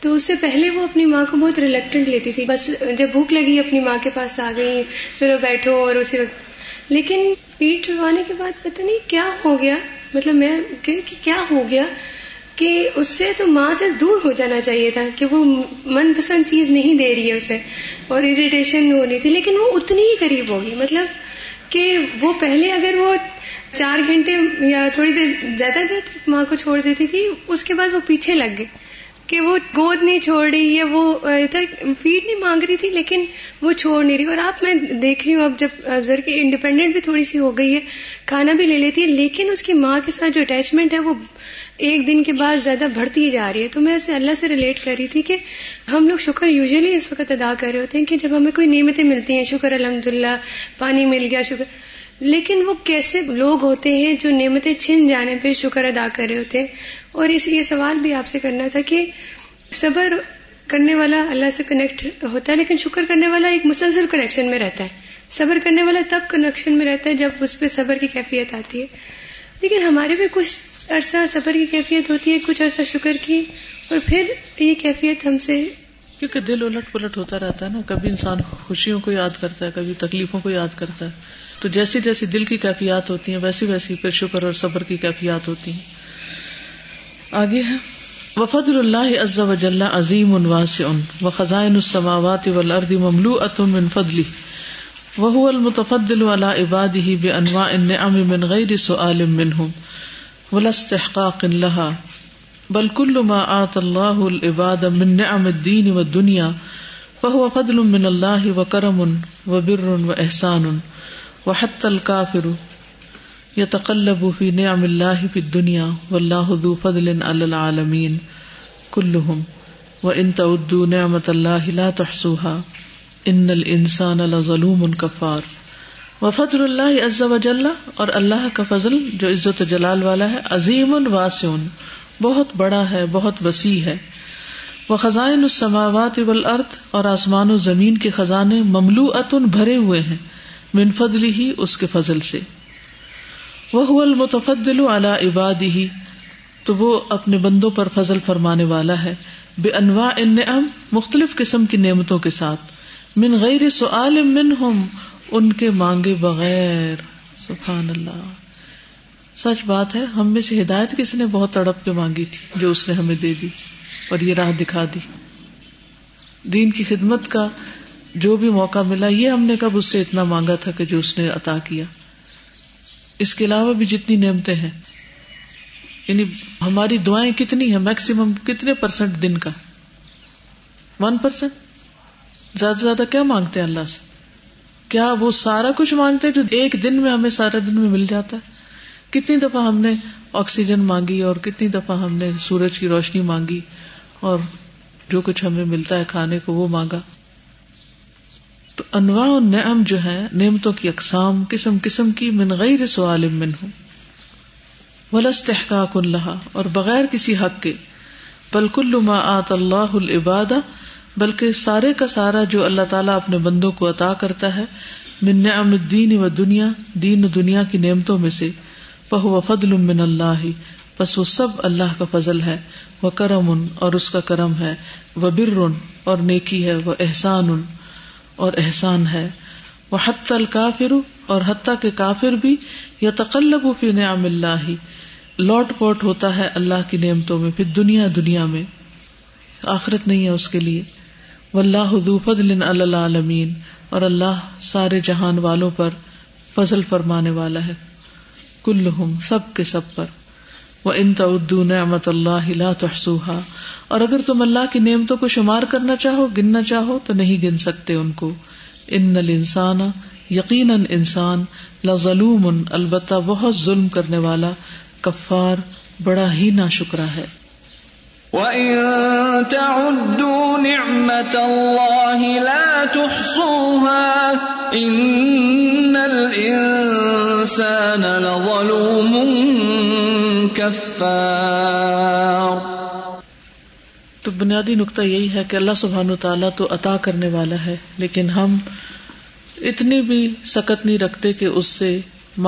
تو اس سے پہلے وہ اپنی ماں کو بہت ریلیکٹنٹ لیتی تھی, بس جب بھوک لگی اپنی ماں کے پاس آ گئی چلو بیٹھو, اور اسی وقت. لیکن پیٹ چھڑوانے کے بعد پتہ نہیں کیا ہو گیا, مطلب میں کہ کیا ہو گیا کہ اس سے تو ماں سے دور ہو جانا چاہیے تھا, کہ وہ من پسند چیز نہیں دے رہی ہے اسے اور اریٹیشن ہو رہی تھی, لیکن وہ اتنی ہی قریب ہوگی. مطلب کہ وہ پہلے اگر وہ چار گھنٹے یا تھوڑی دیر زیادہ دیر تک ماں کو چھوڑ دیتی تھی, اس کے بعد وہ پیچھے لگ گئی کہ وہ گود نہیں چھوڑ رہی ہے, وہ فیڈ نہیں مانگ رہی تھی لیکن وہ چھوڑ نہیں رہی. اور آپ میں دیکھ رہی ہوں اب جب ذرا کہ انڈیپینڈنٹ بھی تھوڑی سی ہو گئی ہے, کھانا بھی لے لیتی ہے, لیکن اس کی ماں کے ساتھ جو اٹیچمنٹ ہے وہ ایک دن کے بعد زیادہ بڑھتی جا رہی ہے. تو میں اسے اللہ سے ریلیٹ کر رہی تھی کہ ہم لوگ شکر یوزلی اس وقت ادا کر رہے ہوتے ہیں کہ جب ہمیں کوئی نعمتیں ملتی ہیں, شکر الحمدللہ پانی مل گیا شکر, لیکن وہ کیسے لوگ ہوتے ہیں جو نعمتیں چھن جانے پہ شکر ادا کر رہے ہوتے ہیں. اور اس یہ سوال بھی آپ سے کرنا تھا کہ صبر کرنے والا اللہ سے کنیکٹ ہوتا ہے, لیکن شکر کرنے والا ایک مسلسل کنیکشن میں رہتا ہے. صبر کرنے والا تب کنیکشن میں رہتا ہے جب اس پہ صبر کی کیفیت آتی ہے, لیکن ہمارے پہ کچھ عرصہ صبر کی کیفیت ہوتی ہے, کچھ عرصہ شکر کی, اور پھر یہ کیفیت ہم سے, کیونکہ دل الٹ پلٹ ہوتا رہتا ہے نا. کبھی انسان خوشیوں کو یاد کرتا ہے, کبھی تکلیفوں کو یاد کرتا ہے. تو جیسی جیسی دل کی کیفیات ہوتی ہیں ویسی ویسی پھر شکر اور صبر کی کیفیات ہوتی ہیں. آگے ہے وفضل اللہ عز وجل عظیم واسع وخزائن السماوات والارض مملوءۃ من فضله وهو المتفضل على عباده بانواع النعم من غیر سؤال منهم ولا استحقاق لها بل كل ما اعطى الله العباد من نعم الدین والدنیا فهو فضل من اللہ وکرم وبر واحسان وحتى الكافر یتقلب فی نعم اللہ فی الدنیا واللہ ذو فضل علی العالمین کلہم وان تعدوا نعمت اللہ لا تحصوها ان الانسان لظلوم کفار. وفضل اللہ عز وجل, اور اللہ کا فضل جو عزت و جلال والا ہے, عظیم واسع, بہت بڑا ہے بہت وسیع ہے. وخزائن السماوات والارض, اور آسمان و زمین کے خزانے مملوءۃ بھرے ہوئے ہیں من فضلہ ہی اس کے فضل سے. وَهُوَ الْمُتَفَضِّلُ عَلَى عِبَادِهِ, تو وہ اپنے بندوں پر فضل فرمانے والا ہے بِأَنْوَاعِ النِّعَمْ, مختلف قسم کی نعمتوں کے ساتھ, من غیر سؤال مِنْهُمْ, ان کے مانگے بغیر. سبحان اللہ, سچ بات ہے. ہم میں سے ہدایت کس نے بہت تڑپ کے مانگی تھی جو اس نے ہمیں دے دی اور یہ راہ دکھا دی. دین کی خدمت کا جو بھی موقع ملا یہ ہم نے کب اس سے اتنا مانگا تھا کہ جو اس نے عطا کیا. اس کے علاوہ بھی جتنی نعمتیں ہیں, یعنی ہماری دعائیں کتنی ہیں, میکسیمم کتنے پرسنٹ دن کا ون پرسینٹ زیادہ سے زیادہ کیا مانگتے ہیں اللہ سے؟ کیا وہ سارا کچھ مانگتے ہیں جو ایک دن میں ہمیں سارا دن میں مل جاتا ہے؟ کتنی دفعہ ہم نے آکسیجن مانگی اور کتنی دفعہ ہم نے سورج کی روشنی مانگی اور جو کچھ ہمیں ملتا ہے کھانے کو وہ مانگا. تو انواع النعم جو ہیں نعمتوں کی اقسام قسم قسم کی من غیر سوال منہ ولا استحقاق لها اور بغیر کسی حق کے. بل کل ما آت اللہ العباد بلکہ سارے کا سارا جو اللہ تعالیٰ اپنے بندوں کو عطا کرتا ہے من نعم الدین و دنیا دین و دنیا کی نعمتوں میں سے فہو فضل من اللہ پس وہ سب اللہ کا فضل ہے وہ کرم اور اس کا کرم ہے وہ بر اور نیکی ہے وہ احسان اور احسان ہے وہ حتی الکافر اور حتیٰ کے کافر بھی یتقلب فی نعم اللہ لوٹ پوٹ ہوتا ہے اللہ کی نعمتوں میں پھر دنیا دنیا میں آخرت نہیں ہے اس کے لیے. واللہ ذو فضل علی العالمین اور اللہ سارے جہان والوں پر فضل فرمانے والا ہے کلہم سب کے سب پر. وَإِن تَعُدُّوا نِعْمَتَ اللَّهِ لَا تُحْصُوهَا اور اگر تم اللہ کی نعمتوں کو شمار کرنا چاہو گننا چاہو تو نہیں گن سکتے ان کو. إِنَّ الْإِنسَانَ یقیناً انسان لَظَلُومٌ البتہ بہت ظلم کرنے والا کفار بڑا ہی ناشکرا ہے. وَإِن تَعُدُّوا نِعْمَتَ اللَّهِ لَا تُحْصُوهَا إِنَّ الْإِنسَانَ لَظَلُومٌ كَفَّارٌ تو بنیادی نقطہ یہی ہے کہ اللہ سبحانہ وتعالیٰ تو عطا کرنے والا ہے لیکن ہم اتنی بھی سکت نہیں رکھتے کہ اس سے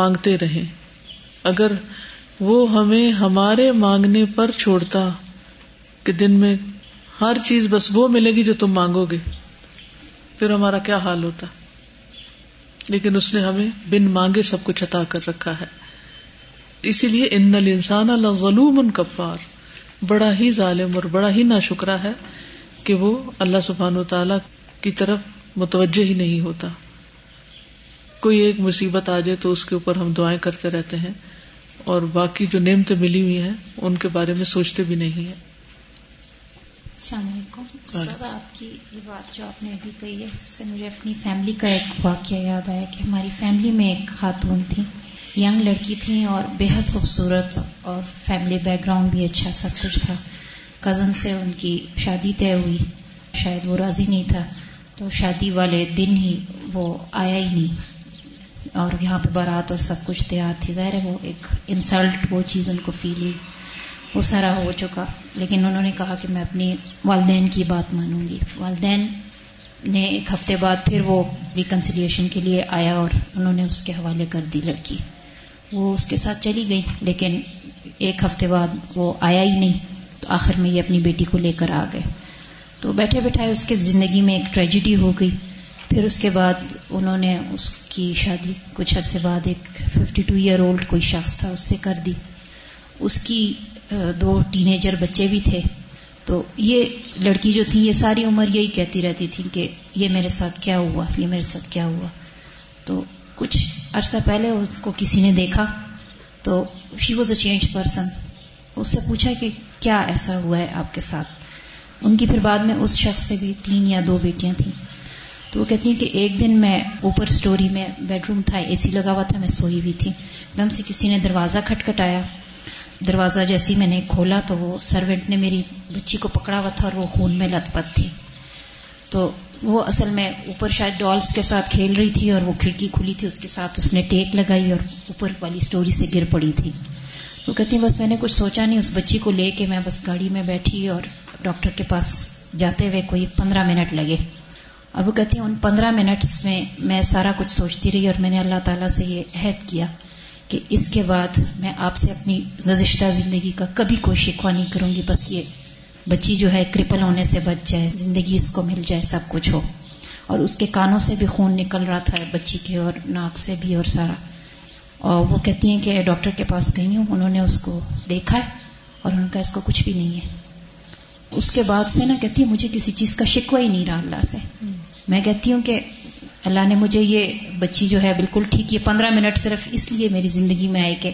مانگتے رہیں. اگر وہ ہمیں ہمارے مانگنے پر چھوڑتا کہ دن میں ہر چیز بس وہ ملے گی جو تم مانگو گے پھر ہمارا کیا حال ہوتا. لیکن اس نے ہمیں بن مانگے سب کچھ عطا کر رکھا ہے. اسی لیے ان الانسان لظلوم کفار بڑا ہی ظالم اور بڑا ہی ناشکرا ہے کہ وہ اللہ سبحانہ وتعالی کی طرف متوجہ ہی نہیں ہوتا. کوئی ایک مصیبت آ جائے تو اس کے اوپر ہم دعائیں کرتے رہتے ہیں اور باقی جو نعمتیں ملی ہوئی ہیں ان کے بارے میں سوچتے بھی نہیں ہیں. السلام علیکم استاد, آپ کی یہ بات جو آپ نے ابھی کہی ہے اس سے مجھے اپنی فیملی کا ایک واقعہ یاد آیا کہ ہماری فیملی میں ایک خاتون تھیں, ینگ لڑکی تھیں اور بے حد خوبصورت اور فیملی بیک گراؤنڈ بھی اچھا سب کچھ تھا. کزن سے ان کی شادی طے ہوئی, شاید وہ راضی نہیں تھا تو شادی والے دن ہی وہ آیا ہی نہیں اور یہاں پہ بارات اور سب کچھ تیار تھی. ظاہر ہے وہ ایک انسلٹ وہ چیز ان کو فیل ہوئی, وہ سارا ہو چکا لیکن انہوں نے کہا کہ میں اپنی والدین کی بات مانوں گی. والدین نے ایک ہفتے بعد پھر وہ ریکنسیلیشن کے لیے آیا اور انہوں نے اس کے حوالے کر دی لڑکی. وہ اس کے ساتھ چلی گئی لیکن ایک ہفتے بعد وہ آیا ہی نہیں تو آخر میں یہ اپنی بیٹی کو لے کر آ گئے. تو بیٹھے بیٹھائے اس کے زندگی میں ایک ٹریجڈی ہو گئی. پھر اس کے بعد انہوں نے اس کی شادی کچھ عرصے بعد ایک ففٹی ٹو ایئر اولڈ کوئی شخص تھا اس سے کر دی. اس کی دو ٹین ایجر بچے بھی تھے. تو یہ لڑکی جو تھی یہ ساری عمر یہی کہتی رہتی تھی کہ یہ میرے ساتھ کیا ہوا یہ میرے ساتھ کیا ہوا. تو کچھ عرصہ پہلے اس کو کسی نے دیکھا تو she was a change person. اس سے پوچھا کہ کیا ایسا ہوا ہے آپ کے ساتھ. ان کی پھر بعد میں اس شخص سے بھی تین یا دو بیٹیاں تھیں. تو وہ کہتی ہیں کہ ایک دن میں اوپر سٹوری میں بیڈ روم تھا, اے سی لگا ہوا تھا, میں سوئی ہوئی تھی. ایک دم سے کسی نے دروازہ کھٹکھٹایا. دروازہ جیسے ہی میں نے کھولا تو وہ سرونٹ نے میری بچی کو پکڑا ہوا تھا اور وہ خون میں لت پت تھی. تو وہ اصل میں اوپر شاید ڈالز کے ساتھ کھیل رہی تھی اور وہ کھڑکی کھلی تھی اس کے ساتھ اس نے ٹیک لگائی اور اوپر والی سٹوری سے گر پڑی تھی. وہ کہتی ہیں بس میں نے کچھ سوچا نہیں, اس بچی کو لے کے میں بس گاڑی میں بیٹھی اور ڈاکٹر کے پاس جاتے ہوئے کوئی پندرہ منٹ لگے. اور وہ کہتی ہیں ان پندرہ منٹس میں میں سارا کچھ سوچتی رہی اور میں نے اللہ تعالیٰ سے یہ عہد کیا کہ اس کے بعد میں آپ سے اپنی گزشتہ زندگی کا کبھی کوئی شکوہ نہیں کروں گی. بس یہ بچی جو ہے کرپل ہونے سے بچ جائے, زندگی اس کو مل جائے, سب کچھ ہو. اور اس کے کانوں سے بھی خون نکل رہا تھا بچی کے اور ناک سے بھی اور سارا. اور وہ کہتی ہیں کہ ڈاکٹر کے پاس گئی ہوں, انہوں نے اس کو دیکھا ہے اور ان کا اس کو کچھ بھی نہیں ہے. اس کے بعد سے نا کہتی ہے مجھے کسی چیز کا شکوہ ہی نہیں رہا اللہ سے. میں کہتی ہوں کہ اللہ نے مجھے یہ بچی جو ہے بالکل ٹھیک, یہ پندرہ منٹ صرف اس لیے میری زندگی میں آئے کہ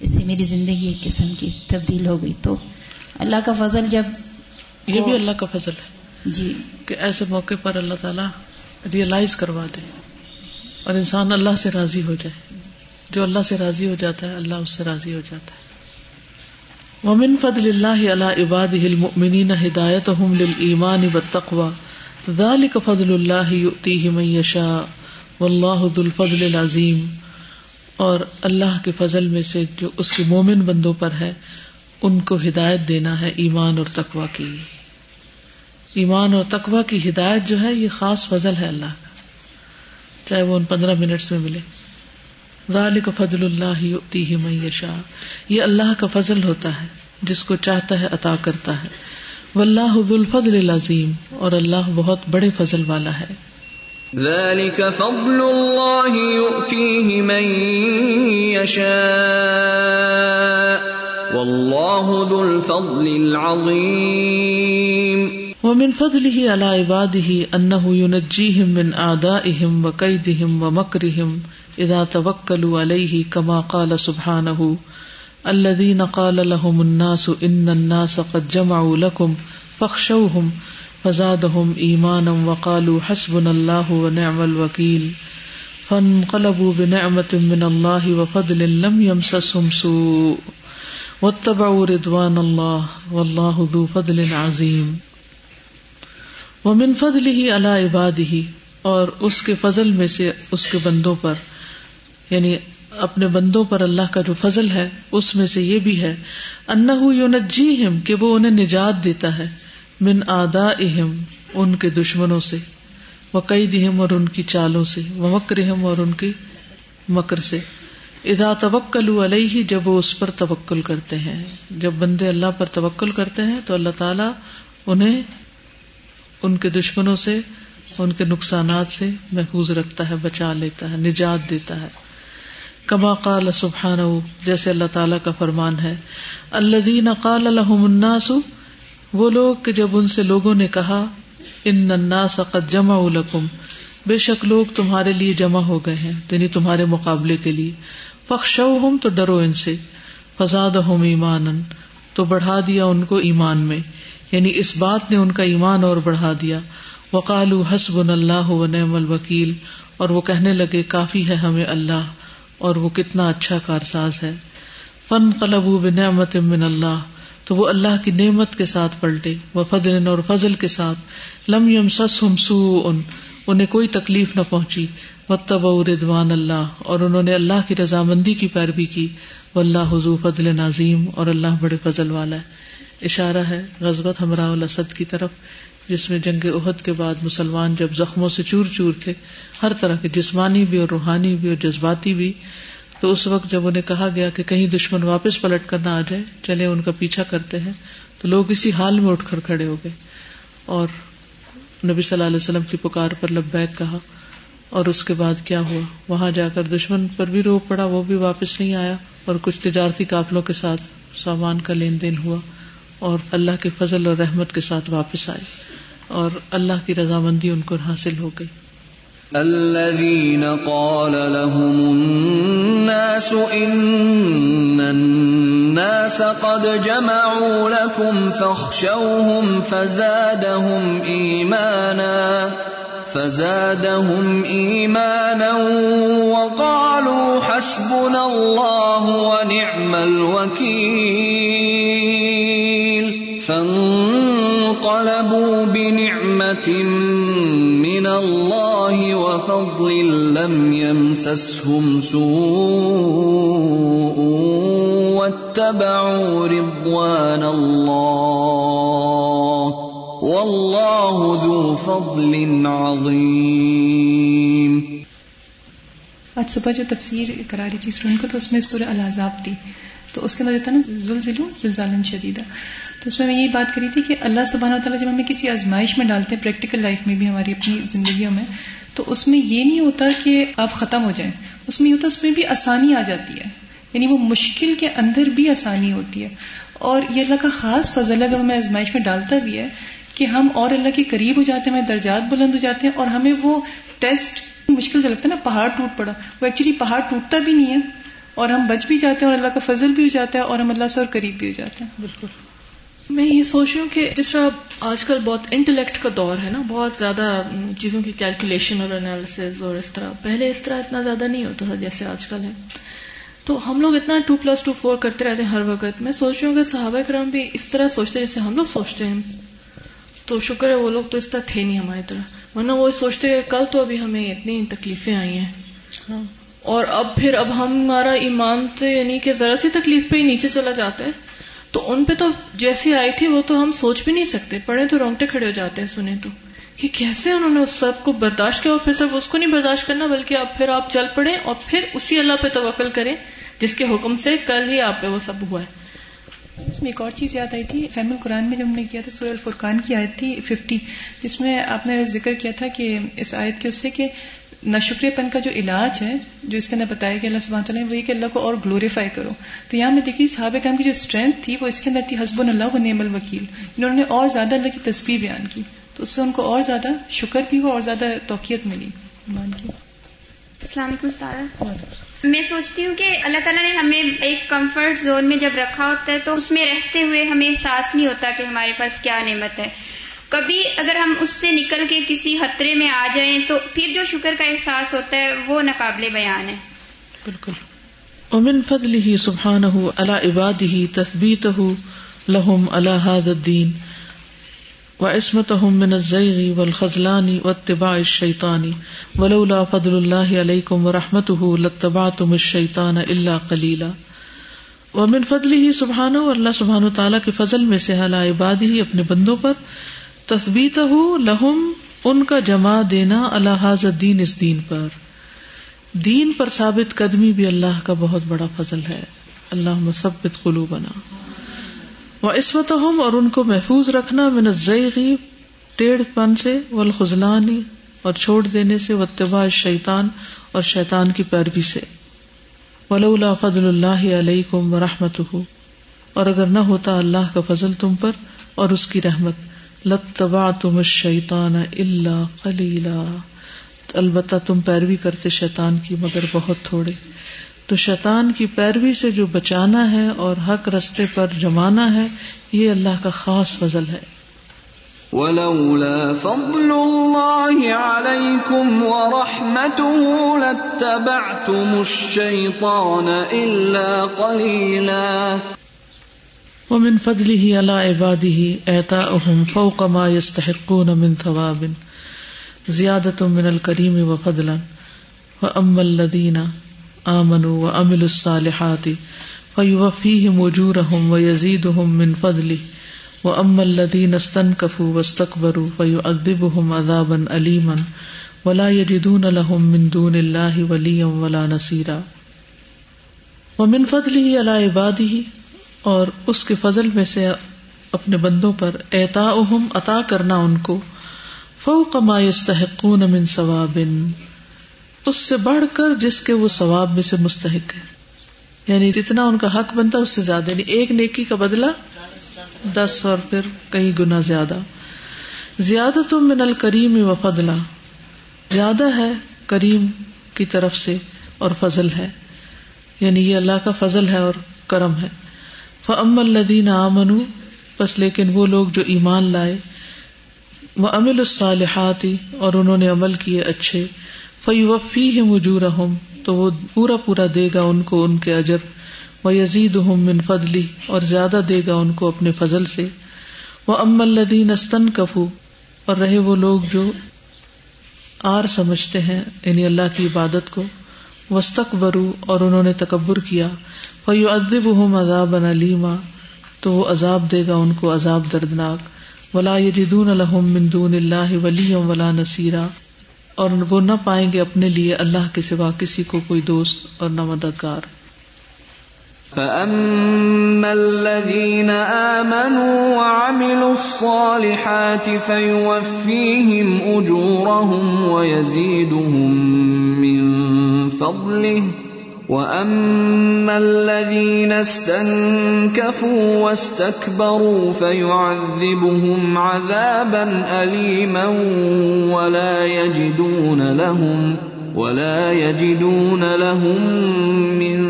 اس سے میری زندگی ایک قسم کی تبدیل ہو گئی. تو اللہ کا فضل, جب یہ بھی اللہ کا فضل ہے جی کہ ایسے موقع پر اللہ تعالیٰ ریئلائز کروا دے اور انسان اللہ سے راضی ہو جائے. جو اللہ سے راضی ہو جاتا ہے اللہ اس سے راضی ہو جاتا ہے. وَمِن فَضْلِ اللَّهِ عَلَىٰ عِبَادِهِ الْمُؤْمِنِينَ هِدَایَتُهُمْ لِلْإِیمَانِ وَالتَّقْوَىٰ ذَٰلِكَ فَضْلُ اللَّهِ یُؤْتِیهِ مَن یَشَاءُ وَاللَّهُ ذُو الْفَضْلِ الْعَظِیمِ. اور اللہ کے فضل میں سے جو اس کے مومن بندوں پر ہے ان کو ہدایت دینا ہے ایمان اور تقویٰ کی. ایمان اور تقویٰ کی ہدایت جو ہے یہ خاص فضل ہے اللہ کا، چاہے وہ ان پندرہ منٹس میں ملے. ذالک فضل اللہ یؤتیہ من یشاء، یہ اللہ کا فضل ہوتا ہے جس کو چاہتا ہے عطا کرتا ہے. واللہ ذو الفضل العظیم، اور اللہ بہت بڑے فضل والا ہے. ذالک فضل اللہ یؤتیہ من یشاء واللہ ذو الفضل العظیم. ومن فضله على عباده انه ينجيهم من اعدائهم وكيدهم ومكرهم اذا توکلوا علیہ کما قال سبحانہ الذین قال لهم الناس ان الناس قد جمعوا لکم فاخشوهم فزادهم ایمانا وقالوا حسبنا اللہ ونعم الوکیل فانقلبوا بنعمة من اللہ وفضل لم یمسسهم سوء واتبعوا رضوان اللہ واللہ ذو فضل عظیم. ومن فضله علی عباده، اور اس کے فضل میں سے اس کے بندوں پر، یعنی اپنے بندوں پر اللہ کا جو فضل ہے اس میں سے یہ بھی ہے انہ یونجیہم، کہ وہ انہیں نجات دیتا ہے، من اعدائہم، ان کے دشمنوں سے، وقیدہم، اور ان کی چالوں سے، ومکرہم، اور ان کی مکر سے، اذا توکلوا علیہ، جب وہ اس پر توکل کرتے ہیں. جب بندے اللہ پر توکل کرتے ہیں تو اللہ تعالیٰ انہیں ان کے دشمنوں سے، ان کے نقصانات سے محفوظ رکھتا ہے، بچا لیتا ہے، نجات دیتا ہے. کما قال سبحانہ، جیسے اللہ تعالیٰ کا فرمان ہے، الذین قال لهم الناس، وہ لوگ کہ جب ان سے لوگوں نے کہا، ان الناس قد جمعوا لکم، بے شک لوگ تمہارے لیے جمع ہو گئے ہیں، یعنی تمہارے مقابلے کے لیے، فخشوہم، تو ڈرو ان سے، فزادہم ایمانا، تو بڑھا دیا ان کو ایمان میں، یعنی اس بات نے ان کا ایمان اور بڑھا دیا، وقالوا حسبنا اللہ ونعم الوکیل، اور وہ کہنے لگے کافی ہے ہمیں اللہ اور وہ کتنا اچھا کارساز ہے، فانقلبوا بنعمت من اللہ، تو وہ اللہ کی نعمت کے ساتھ پلٹے، وفضل، اور فضل کے ساتھ، لم یمسسہم سوء، انہیں کوئی تکلیف نہ پہنچی، واتبعوا رضوان اللہ، اور انہوں نے اللہ کی رضامندی کی پیروی کی، واللہ ذو فضل عظیم، اور اللہ بڑے فضل والا ہے. اشارہ ہے غزوہ حمراء الاسد کی طرف، جس میں جنگ احد کے بعد مسلمان جب زخموں سے چور چور تھے، ہر طرح کے جسمانی بھی اور روحانی بھی اور جذباتی بھی، تو اس وقت جب انہیں کہا گیا کہ کہیں دشمن واپس پلٹ کر نہ آ جائے، چلے ان کا پیچھا کرتے ہیں، تو لوگ اسی حال میں اٹھ کر کھڑے ہو گئے اور نبی صلی اللہ علیہ وسلم کی پکار پر لبیک کہا. اور اس کے بعد کیا ہوا، وہاں جا کر دشمن پر بھی رو پڑا، وہ بھی واپس نہیں آیا، اور کچھ تجارتی قافلوں کے ساتھ سامان کا لین دین ہوا اور اللہ کے فضل اور رحمت کے ساتھ واپس آئے اور اللہ کی رضامندی ان کو حاصل ہو گئی. الذین قال لهم الناس ان الناس قد جمعوا لكم فاخشوهم فزادهم ایمانا فزادهم ایمانا وقالوا حسبنا اللہ ونعم الوکیل فانقلبوا بنعمت من اللہ وفضل لم یمسسهم سوء واتبعوا رضوان اللہ واللہ ذو فضل عظیم. آج صبح جو تفسیر کرا رہی تھی اسٹوڈنٹ کو، تو اس میں سورہ الاحزاب تھی، تو اس کے اندر جو تھا نا زلزلو زلزالا شدیدہ، تو اس میں میں یہی بات کری تھی کہ اللہ سبحانہ وتعالیٰ جب ہمیں کسی آزمائش میں ڈالتے ہیں، پریکٹیکل لائف میں بھی، ہماری اپنی زندگیوں میں، تو اس میں یہ نہیں ہوتا کہ آپ ختم ہو جائیں، اس میں یہ ہوتا ہے اس میں بھی آسانی آ جاتی ہے، یعنی وہ مشکل کے اندر بھی آسانی ہوتی ہے. اور یہ اللہ کا خاص فضل ہے جو ہمیں آزمائش میں ڈالتا بھی ہے کہ ہم اور اللہ کے قریب ہو جاتے ہیں، ہمیں درجات بلند ہو جاتے ہیں، اور ہمیں وہ ٹیسٹ مشکل جو لگتا ہے نا، پہاڑ ٹوٹ پڑا، وہ ایکچولی پہاڑ ٹوٹتا بھی نہیں ہے اور ہم بچ بھی جاتے ہیں اور اللہ کا فضل بھی ہو جاتا ہے اور ہم اللہ سے اور قریب بھی ہو جاتے ہیں. بالکل. میں یہ سوچ رہی ہوں کہ جس طرح آج کل بہت انٹلیکٹ کا دور ہے نا، بہت زیادہ چیزوں کی کیلکولیشن اور انالیسز اور اس طرح، پہلے اس طرح اتنا زیادہ نہیں ہوتا تھا جیسے آج کل ہے، تو ہم لوگ اتنا ٹو پلس ٹو فور کرتے رہتے ہیں ہر وقت. میں سوچ رہی ہوں کہ صحابہ کرام بھی اس طرح سوچتے جیسے ہم لوگ سوچتے ہیں، تو شکر ہے وہ لوگ تو اس طرح تھے نہیں ہماری طرح، ورنہ وہ سوچتے کہ کل تو ابھی ہمیں اتنی تکلیفیں آئی ہیں اور اب پھر اب ہمارا ایمان تو یعنی کہ ذرا سی تکلیف پہ ہی نیچے چلا جاتا ہے. تو ان پہ تو جیسی آئی تھی وہ تو ہم سوچ بھی نہیں سکتے، پڑھیں تو رونگٹے کھڑے ہو جاتے ہیں سنیں تو، کہ کیسے انہوں نے اس سب کو برداشت کیا. اور پھر صرف اس کو نہیں برداشت کرنا بلکہ اب پھر آپ چل پڑیں اور پھر اسی اللہ پہ توکل کریں جس کے حکم سے کل ہی آپ پہ وہ سب ہوا ہے. اس میں ایک اور چیز یاد آئی تھی، فہم القرآن میں جب ہم نے کیا تھا سورہ الفرقان کی آیت تھی پچاس، جس میں آپ نے ذکر کیا تھا کہ اس آیت کے اس سے کہ ناشکر پن کا جو علاج ہے جو اس کے اندر بتایا گیا اللہ سبحانہ تعالیٰ، وہی کہ اللہ کو اور گلوریفائی کرو. تو یہاں میں دیکھی صحابہ کرام کی جو اسٹرینتھ تھی وہ اس کے اندر تھی، حسبنا اللہ و نعم الوکیل، انہوں نے اور زیادہ اللہ کی تسبیح بیان کی، تو اس سے ان کو اور زیادہ شکر بھی ہوا اور زیادہ توقیت ملی ایمان کی. السلام علیکم استاد، میں سوچتی ہوں کہ اللہ تعالیٰ نے ہمیں ایک کمفرٹ زون میں جب رکھا ہوتا ہے تو اس میں رہتے ہوئے ہمیں احساس نہیں ہوتا کہ ہمارے پاس کیا نعمت ہے. کبھی اگر ہم اس سے نکل کے کسی خطرے میں آ جائیں تو پھر جو شکر کا احساس ہوتا ہے وہ ناقابل بیان ہے. بالکل. ومن فضله سبحانہ علی عباده تثبیتہ لهم علی هذا الدین وعصمتهم من الزیغ والخذلان واتباع الشیطان ولولا فضل اللہ علیکم ورحمته لاتبعتم الشیطان الا قلیلا. ومن فضله سبحانہ، اللہ سبحانہ تعالیٰ کے فضل میں سے علی عبادہ اپنے بندوں پر، تثبیتہ لہم ان کا جمع دینا، علی ھذا الدین اس دین پر. دین پر ثابت قدمی بھی اللہ کا بہت بڑا فضل ہے. اللہم ثبت قلوبنا. وعصمتہم اور ان کو محفوظ رکھنا، من الزیغ ٹیڑھ پن سے، والخذلان اور چھوڑ دینے سے، واتباع الشیطان اور شیطان کی پیروی سے. ولولا فضل اللہ علیکم ورحمتہ اور اگر نہ ہوتا اللہ کا فضل تم پر اور اس کی رحمت، لاتبعتم الشیطان الا قلیلا، البتہ تم پیروی کرتے شیطان کی مگر بہت تھوڑے. تو شیطان کی پیروی سے جو بچانا ہے اور حق رستے پر جمانا ہے، یہ اللہ کا خاص فضل ہے. وَلَوْلَا فَضْلُ اللَّهِ عَلَيْكُمْ وَرَحْمَتُهُ لَاتَّبَعْتُمُ الشَّيْطَانَ إِلَّا قَلِيلًا. وَمِنْ فَضْلِهِ عَلَىٰ عِبَادِهِ إِعْطَاؤُهُمْ فَوْقَ مَا يَسْتَحِقُّونَ مِنْ ثَوَابٍ زِيَادَةٌ مِنَ الْكَرِيمِ وَفَضْلًا. وَأَمَّا الَّذِينَ آمنوا وعملوا الصالحات فیوفیہم اجورہم ویزیدہم من فضلہ واما الذین استنکفوا واستکبروا فیعذبہم عذابا علیما ولا یجدون لہم من دون اللہ ولیا ولا نصیرا. ومن فضلہ علی عبادہ اور اس کے فضل میں سے اپنے بندوں پر، اعطاؤہم عطا کرنا ان کو، فوق ما یستحقون من ثواب اس سے بڑھ کر جس کے وہ ثواب میں سے مستحق ہے، یعنی جتنا ان کا حق بنتا اس سے زیادہ، یعنی ایک نیکی کا بدلہ دس اور پھر کئی گنا زیادہ. زیادۃ من الکریم وفضلا، زیادہ ہے کریم کی طرف سے اور فضل ہے، یعنی یہ اللہ کا فضل ہے اور کرم ہے. فاما الذین آمنوا، بس لیکن وہ لوگ جو ایمان لائے، وعملوا الصالحات اور انہوں نے عمل کیے اچھے، فَيُوَفِّيهِمْ أُجُورَهُمْ تو وہ پورا پورا دے گا ان کو ان کے اجر، وَيَزِيدُهُمْ مِنْ فَضْلِهِ اور زیادہ دے گا ان کو اپنے فضل سے. وَأَمَّا الَّذِينَ اسْتَنْكَفُوا اور رہے وہ لوگ جو آر سمجھتے ہیں یعنی اللہ کی عبادت کو، وَاسْتَكْبَرُوا اور انہوں نے تکبر کیا، فَيُعَذِّبُهُمْ عَذَابًا أَلِيمًا تو وہ عذاب دے گا ان کو عذاب دردناک. وَلَا يَجِدُونَ لَهُمْ مِنْ دُونِ اللَّهِ وَلِيًّا وَلَا نَصِيرًا اور وہ نہ پائیں گے اپنے لیے اللہ کے سوا کسی کو کوئی دوست اور نہ مددگار. فَأَمَّا الَّذِينَ آمَنُوا وَعَمِلُوا الصَّالِحَاتِ فَيُوَفِّيهِمْ أُجُورَهُمْ وَيَزِيدُهُمْ مِنْ فَضْلِهِ وَأَمَّا الَّذِينَ اسْتَنْكَفُوا وَاسْتَكْبَرُوا فَيُعَذِّبُهُمْ عَذَابًا أَلِيمًا وَلَا يَجِدُونَ لَهُمْ وَلَا يَجِدُونَ لَهُمْ مِنْ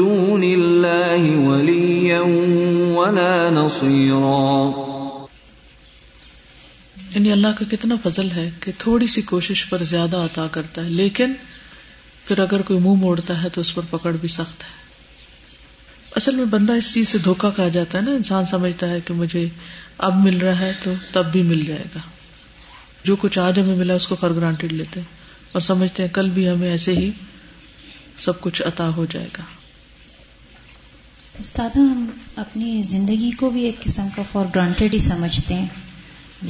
دُونِ اللَّهِ وَلِيًّا ولا نصيرا. یعنی اللہ کا کتنا فضل ہے کہ تھوڑی سی کوشش پر زیادہ عطا کرتا ہے، لیکن پھر اگر کوئی منہ موڑتا ہے تو اس پر پکڑ بھی سخت ہے. اصل میں بندہ اس چیز سے دھوکہ کھا جاتا ہے نا، انسان سمجھتا ہے کہ مجھے اب مل رہا ہے تو تب بھی مل جائے گا، جو کچھ آج ہمیں ملا اس کو فار گرانٹیڈ لیتے ہیں اور سمجھتے ہیں کل بھی ہمیں ایسے ہی سب کچھ عطا ہو جائے گا. استاد، ہم اپنی زندگی کو بھی ایک قسم کا فار گرانٹیڈ ہی سمجھتے ہیں.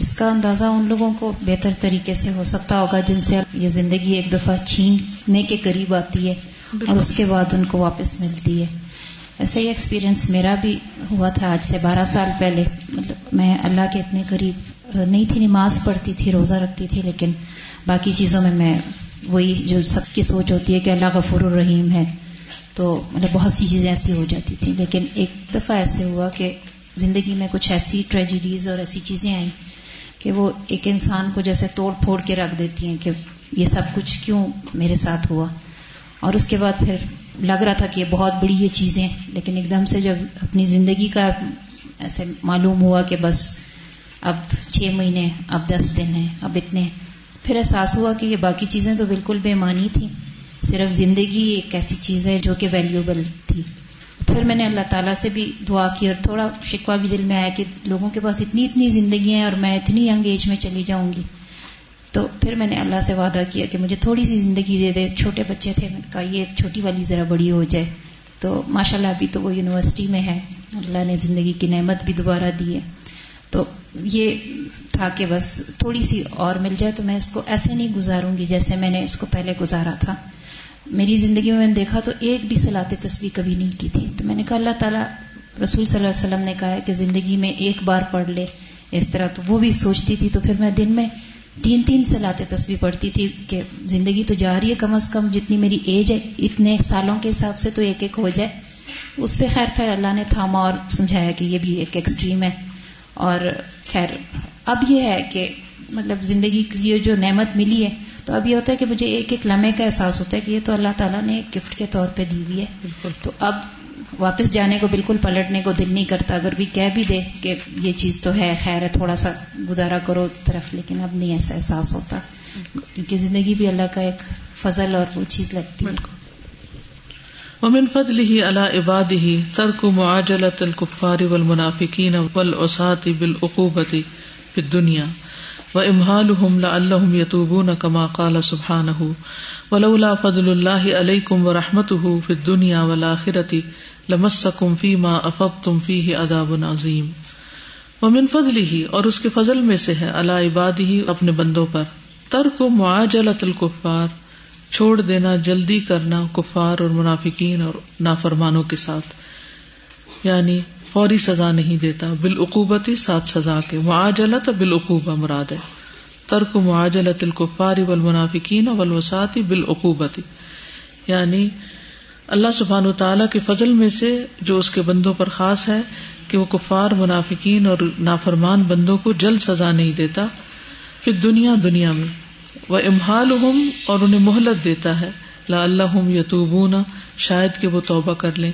اس کا اندازہ ان لوگوں کو بہتر طریقے سے ہو سکتا ہوگا جن سے یہ زندگی ایک دفعہ چھیننے کے قریب آتی ہے اور اس کے بعد ان کو واپس ملتی ہے. ایسا ہی ایکسپیرینس میرا بھی ہوا تھا آج سے بارہ سال پہلے. مطلب میں اللہ کے اتنے قریب نہیں تھی، نماز پڑھتی تھی، روزہ رکھتی تھی، لیکن باقی چیزوں میں میں وہی جو سب کی سوچ ہوتی ہے کہ اللہ غفور الرحیم ہے، تو مطلب بہت سی چیزیں ایسی ہو جاتی تھیں. لیکن ایک دفعہ ایسے ہوا کہ زندگی میں کچھ ایسی ٹریجڈیز اور ایسی چیزیں آئیں کہ وہ ایک انسان کو جیسے توڑ پھوڑ کے رکھ دیتی ہیں کہ یہ سب کچھ کیوں میرے ساتھ ہوا. اور اس کے بعد پھر لگ رہا تھا کہ یہ بہت بڑی یہ چیزیں، لیکن ایک دم سے جب اپنی زندگی کا ایسے معلوم ہوا کہ بس اب چھ مہینے، اب دس دن ہیں، اب اتنے، پھر احساس ہوا کہ یہ باقی چیزیں تو بالکل بے معنی تھیں، صرف زندگی ایک ایسی چیز ہے جو کہ ویلیوبل تھی. پھر میں نے اللہ تعالیٰ سے بھی دعا کی اور تھوڑا شکوہ بھی دل میں آیا کہ لوگوں کے پاس اتنی اتنی زندگیاں ہیں اور میں اتنی ینگ ایج میں چلی جاؤں گی. تو پھر میں نے اللہ سے وعدہ کیا کہ مجھے تھوڑی سی زندگی دے دے. چھوٹے بچے تھے، میں نے کہا یہ چھوٹی والی ذرا بڑی ہو جائے. تو ماشاءاللہ ابھی تو وہ یونیورسٹی میں ہے، اللہ نے زندگی کی نعمت بھی دوبارہ دی ہے. تو یہ تھا کہ بس تھوڑی سی اور مل جائے تو میں اس کو ایسے نہیں گزاروں گی جیسے میں نے اس کو پہلے گزارا تھا. میری زندگی میں میں نے دیکھا تو ایک بھی صلاۃ تسبیح کبھی نہیں کی تھی. تو میں نے کہا اللہ تعالیٰ، رسول صلی اللہ علیہ وسلم نے کہا ہے کہ زندگی میں ایک بار پڑھ لے اس طرح. تو وہ بھی سوچتی تھی، تو پھر میں دن میں تین تین صلاۃ تسبیح پڑھتی تھی کہ زندگی تو جا رہی ہے، کم از کم جتنی میری ایج ہے اتنے سالوں کے حساب سے تو ایک ایک ہو جائے. اس پہ خیر پھر اللہ نے تھاما اور سمجھایا کہ یہ بھی ایک ایکسٹریم ہے. اور خیر اب یہ ہے کہ مطلب زندگی کی یہ جو نعمت ملی ہے تو اب یہ ہوتا ہے کہ مجھے ایک ایک لمحے کا احساس ہوتا ہے کہ یہ تو اللہ تعالیٰ نے ایک گفٹ کے طور پہ دی ہوئی ہے. بالکل تو اب واپس جانے کو بالکل پلٹنے کو دل نہیں کرتا. اگر بھی کہہ بھی دے کہ یہ چیز تو ہے، خیر ہے، تھوڑا سا گزارا کرو اس طرف، لیکن اب نہیں ایسا احساس ہوتا کیونکہ زندگی بھی اللہ کا ایک فضل اور وہ چیز لگتی ہے. ومن فضله على عباده ترك معاجلة الكفار والمنافقين والعصاة بالعقوبة في الدنيا وإمهالهم لعلهم يتوبون كما قال سبحانه ولولا فضل الله عليكم ورحمته في الدنيا والآخرة لمسكم فيما أفضتم فيه عذاب عظيم. ومن فضله، اور اس کے فضل میں سے ہے، على عباده، اپنے بندوں پر، ترك معاجلة الكفار، چھوڑ دینا، جلدی کرنا کفار اور منافقین اور نافرمانوں کے ساتھ، یعنی فوری سزا نہیں دیتا. بالعقوبت، ساتھ سزا کے. معاجلت بالعقوبہ مراد ہے، ترک معاجلت الکفار والمنافقین والوساط بالعقوبت، یعنی اللہ سبحانہ وتعالیٰ کے فضل میں سے جو اس کے بندوں پر خاص ہے کہ وہ کفار، منافقین اور نافرمان بندوں کو جلد سزا نہیں دیتا. پھر دنیا دنیا میں وَإِمْحَالُهُمْ، اور انہیں مہلت دیتا ہے، لَعَلَّهُمْ يَتُوبُونَ، شاید کہ وہ توبہ کر لیں،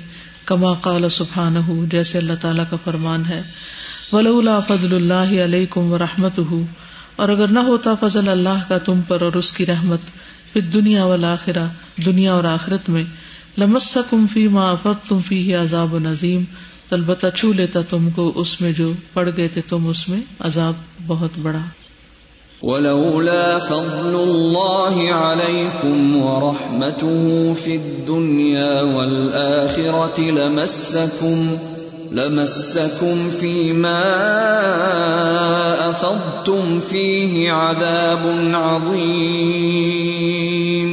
كَمَا قَالَ سُبْحَانَهُ، جیسے اللہ تعالیٰ کا فرمان ہے، وَلَوْلَا فَضْلُ اللَّهِ عَلَيْكُمْ وَرَحْمَتُهُ، اور اگر نہ ہوتا فضل اللہ کا تم پر اور اس کی رحمت، فِي الدُّنْيَا وَالْآخِرَةِ، دنیا اور آخرت میں، لَمَسَّكُمْ فِيمَا أَفَضْتُمْ فِيهِ عَذَابٌ عَظِيمٌ، البتہ چھو لیتا تم کو اس میں جو پڑ گئے تھے تم اس میں عذاب بہت بڑا. وَلَوْلَا فَضْلُ اللَّهِ عَلَيْكُمْ وَرَحْمَتُهُ فِي الدُّنْيَا وَالْآخِرَةِ لَمَسَّكُمْ لَمَسَّكُمْ فِيمَا أَفَضْتُمْ فِيهِ عَذَابٌ عَظِيمٌ.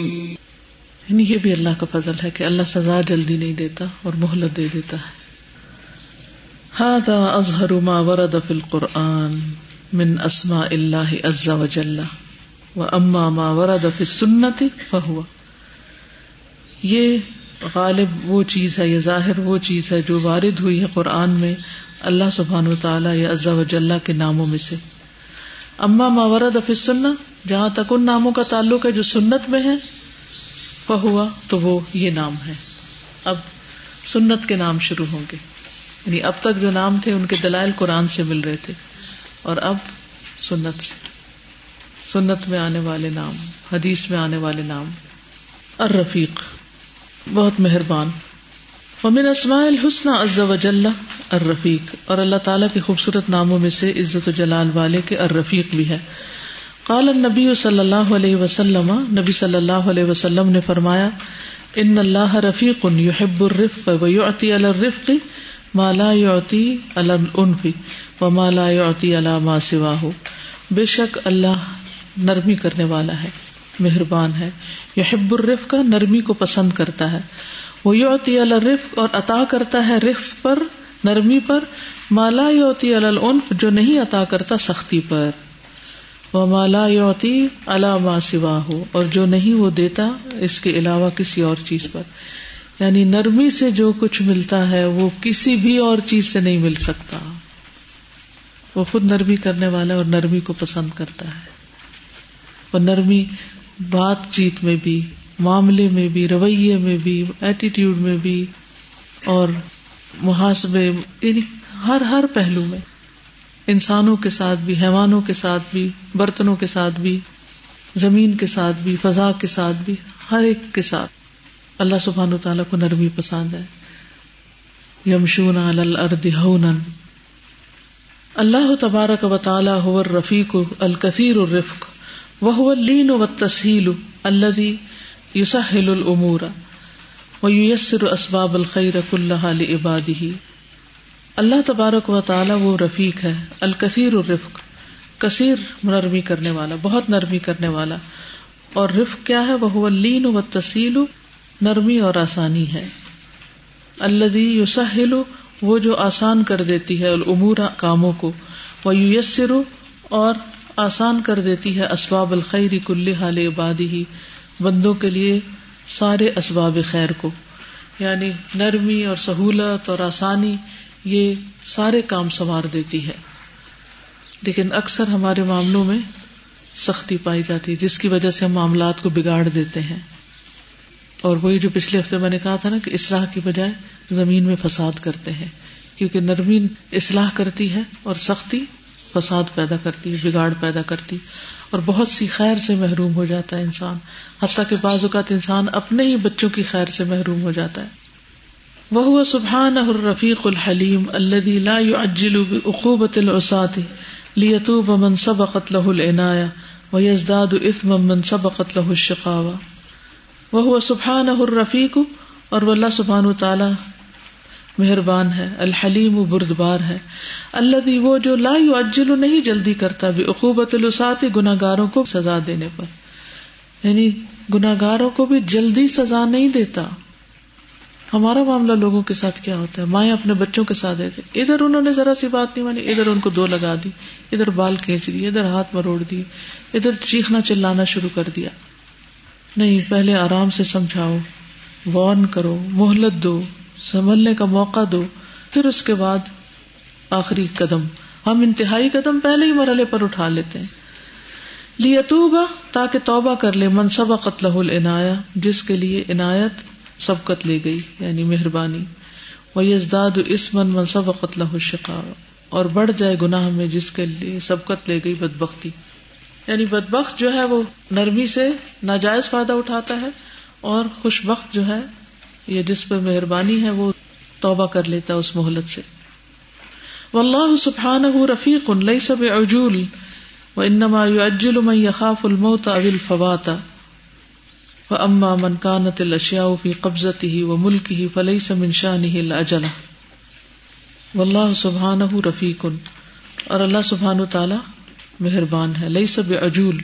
یعنی یہ بھی اللہ کا فضل ہے کہ اللہ سزا جلدی نہیں دیتا اور مہلت دے دیتا ہے. هذا أظهر ما ورد في القرآن من اسماء اللہ عز و جل، واما ما ورد فی السنت فہو، یہ غالب وہ چیز ہے، یہ ظاہر وہ چیز ہے جو وارد ہوئی ہے قرآن میں اللہ سبحانہ وتعالی یا عز و جل کے ناموں میں سے. اما ما ورد فی السنت، جہاں تک ان ناموں کا تعلق ہے جو سنت میں ہے، فہو، تو وہ یہ نام ہے. اب سنت کے نام شروع ہوں گے. یعنی اب تک جو نام تھے ان کے دلائل قرآن سے مل رہے تھے, اور اب سنت سے, سنت میں آنے والے نام, حدیث میں آنے والے نام. الرفیق بہت مہربان. ومن اسماء الحسنى عز وجل الرفیق, اور اللہ تعالیٰ کے خوبصورت ناموں میں سے عزت و جلال والے کے الرفیق بھی ہے. قال النبی صلی اللہ علیہ وسلم, نبی صلی اللہ علیہ وسلم نے فرمایا, ان اللہ رفیق یحب الرفق ویعطی علی الرفق ما لا یعطی علی العنف وما لا یعطی علی ما سواہ. بے شک اللہ نرمی کرنے والا ہے, مہربان ہے. یحب الرفق, نرمی کو پسند کرتا ہے. وہ یعطی علی الرفق, اور عطا کرتا ہے رفق پر, نرمی پر. ما لا یعطی علی العنف, جو نہیں عطا کرتا سختی پر. وما لا یعطی علی ما سواہ, اور جو نہیں وہ دیتا اس کے علاوہ کسی اور چیز پر. یعنی نرمی سے جو کچھ ملتا ہے وہ کسی بھی اور چیز سے نہیں مل سکتا. وہ خود نرمی کرنے والا اور نرمی کو پسند کرتا ہے. وہ نرمی بات چیت میں بھی, معاملے میں بھی, رویے میں بھی, ایٹیٹیوڈ میں بھی, اور محاسبے, یعنی ہر ہر پہلو میں, انسانوں کے ساتھ بھی, حیوانوں کے ساتھ بھی, برتنوں کے ساتھ بھی, زمین کے ساتھ بھی, فضا کے ساتھ بھی, ہر ایک کے ساتھ اللہ سبحانہ وتعالیٰ کو نرمی پسند ہے. یمشون علی الارض ہوناً. اللہ تبارک و تعالیٰ هو الرفیق الکثیر الرفق وهو اللین والتسهیل الذی یسهل الامور وییسر اسباب الخیر كلها لعباده. اللہ تبارک و تعالیٰ وہ رفیق ہے, الکثیر الرفق, کثیر نرمی کرنے والا, بہت نرمی کرنے والا. اور رفق کیا ہے؟ وهو اللین والتسهیل, نرمی اور آسانی ہے. الذی یسهل, وہ جو آسان کر دیتی ہے, الامور, کاموں کو, ویسر, اور آسان کر دیتی ہے, اسباب الخیر کلھا لعبادہ, بندوں کے لیے سارے اسباب خیر کو. یعنی نرمی اور سہولت اور آسانی یہ سارے کام سنوار دیتی ہے. لیکن اکثر ہمارے معاملوں میں سختی پائی جاتی ہے, جس کی وجہ سے ہم معاملات کو بگاڑ دیتے ہیں. اور وہی جو پچھلے ہفتے میں نے کہا تھا نا کہ اصلاح کی بجائے زمین میں فساد کرتے ہیں, کیونکہ نرمی اصلاح کرتی ہے اور سختی فساد پیدا کرتی ہے, بگاڑ پیدا کرتی, اور بہت سی خیر سے محروم ہو جاتا ہے انسان. حتیٰ کہ بعض اوقات انسان اپنے ہی بچوں کی خیر سے محروم ہو جاتا ہے. وَهُوَ سُبْحَانَهُ الرَّفِيقُ الْحَلِيمُ الَّذِي لَا يُعَجِّلُ بِعُقُوبَةِ الْعُصَاةِ لِيَتُوبَ مَنْ سَبَقَتْ لَهُ الْعِنَايَةُ وَيَزْدَادَ إِثْمًا مَنْ سَبَقَتْ لَهُ الشِّقَاوَةُ. وَهُوَ سُبْحَانَهُ الرَّفِيقُ, اور وہ اللہ سبحانہ تعالی مہربان ہے, الحلیم, بردبار ہے. الذی, وہ جو, لا یعجل, نہیں جلدی کرتا, بعقوبۃ العصاۃ, گناہگاروں کو سزا دینے پر. یعنی گناہگاروں کو بھی جلدی سزا نہیں دیتا. ہمارا معاملہ لوگوں کے ساتھ کیا ہوتا ہے؟ مائیں اپنے بچوں کے ساتھ دیتے, ادھر انہوں نے ذرا سی بات نہیں مانی, ادھر ان کو دو لگا دی, ادھر بال کھینچ دیے, ادھر ہاتھ مروڑ دیے, ادھر چیخنا چلانا شروع کر دیا. نہیں, پہلے آرام سے سمجھاؤ, وارن کرو, مہلت دو, سنبھلنے کا موقع دو, پھر اس کے بعد آخری قدم. ہم انتہائی قدم پہلے ہی مرحلے پر اٹھا لیتے ہیں. لیتوبہ, تاکہ توبہ کر لے, من سبقت لہ العنایہ, جس کے لیے عنایت سبقت لے گئی, یعنی مہربانی. ویزداد اسما من سبقت لہ الشقاوہ, اور بڑھ جائے گناہ میں جس کے لیے سبقت لے گئی بدبختی. یعنی بدبخت جو ہے وہ نرمی سے ناجائز فائدہ اٹھاتا ہے, اور خوش بخت جو ہے, یہ جس پہ مہربانی ہے, وہ توبہ کر لیتا ہے اس مہلت سے. واللہ سبحانہ رفیق لیس بعجول وانما یعجل من یخاف الموت او الفوات واما من کانت الاشیاء فی قبضته وملکه فلیس من شانه العجل. واللہ سبحانہ رفیق, اور اللہ سبحانہ تعالی مہربان ہے. لیس بعجول,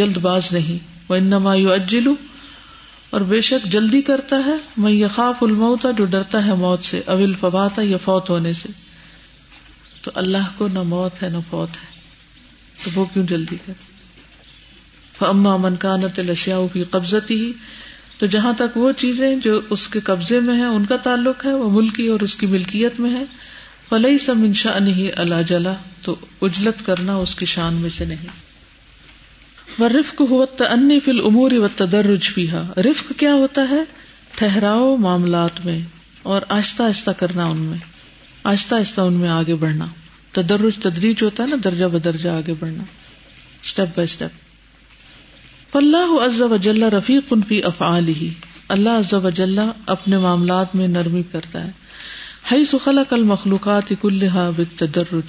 جلد باز نہیں. وانما یعجل, اور بے شک جلدی کرتا ہے, من یخاف الموت, جو ڈرتا ہے موت سے, او الفوات, یا فوت ہونے سے. تو اللہ کو نہ موت ہے نہ فوت ہے, تو وہ کیوں جلدی کرے؟ فاما من کانت الاشیاء فی قبضته, تو جہاں تک وہ چیزیں جو اس کے قبضے میں ہیں ان کا تعلق ہے, وہ ملکی, اور اس کی ملکیت میں ہے, فلیس من شأنہ العجلہ, تو اجلت کرنا اس کی شان میں سے نہیں. والرفق هو التأنی فی الامور والتدرج فیہا, رفق کیا ہوتا ہے؟ ٹھہراؤ معاملات میں اور آہستہ آہستہ کرنا ان میں, آہستہ آہستہ ان میں آگے بڑھنا، تدرج تدریج ہوتا ہے نا، درجہ بدرجہ آگے بڑھنا، اسٹیپ بائی اسٹیپ. فاللہ عز وجل رفیق فی افعالہ، اللہ عز وجل اپنے معاملات میں نرمی کرتا ہے. حیث خلق المخلوقات کلہا بالتدرج،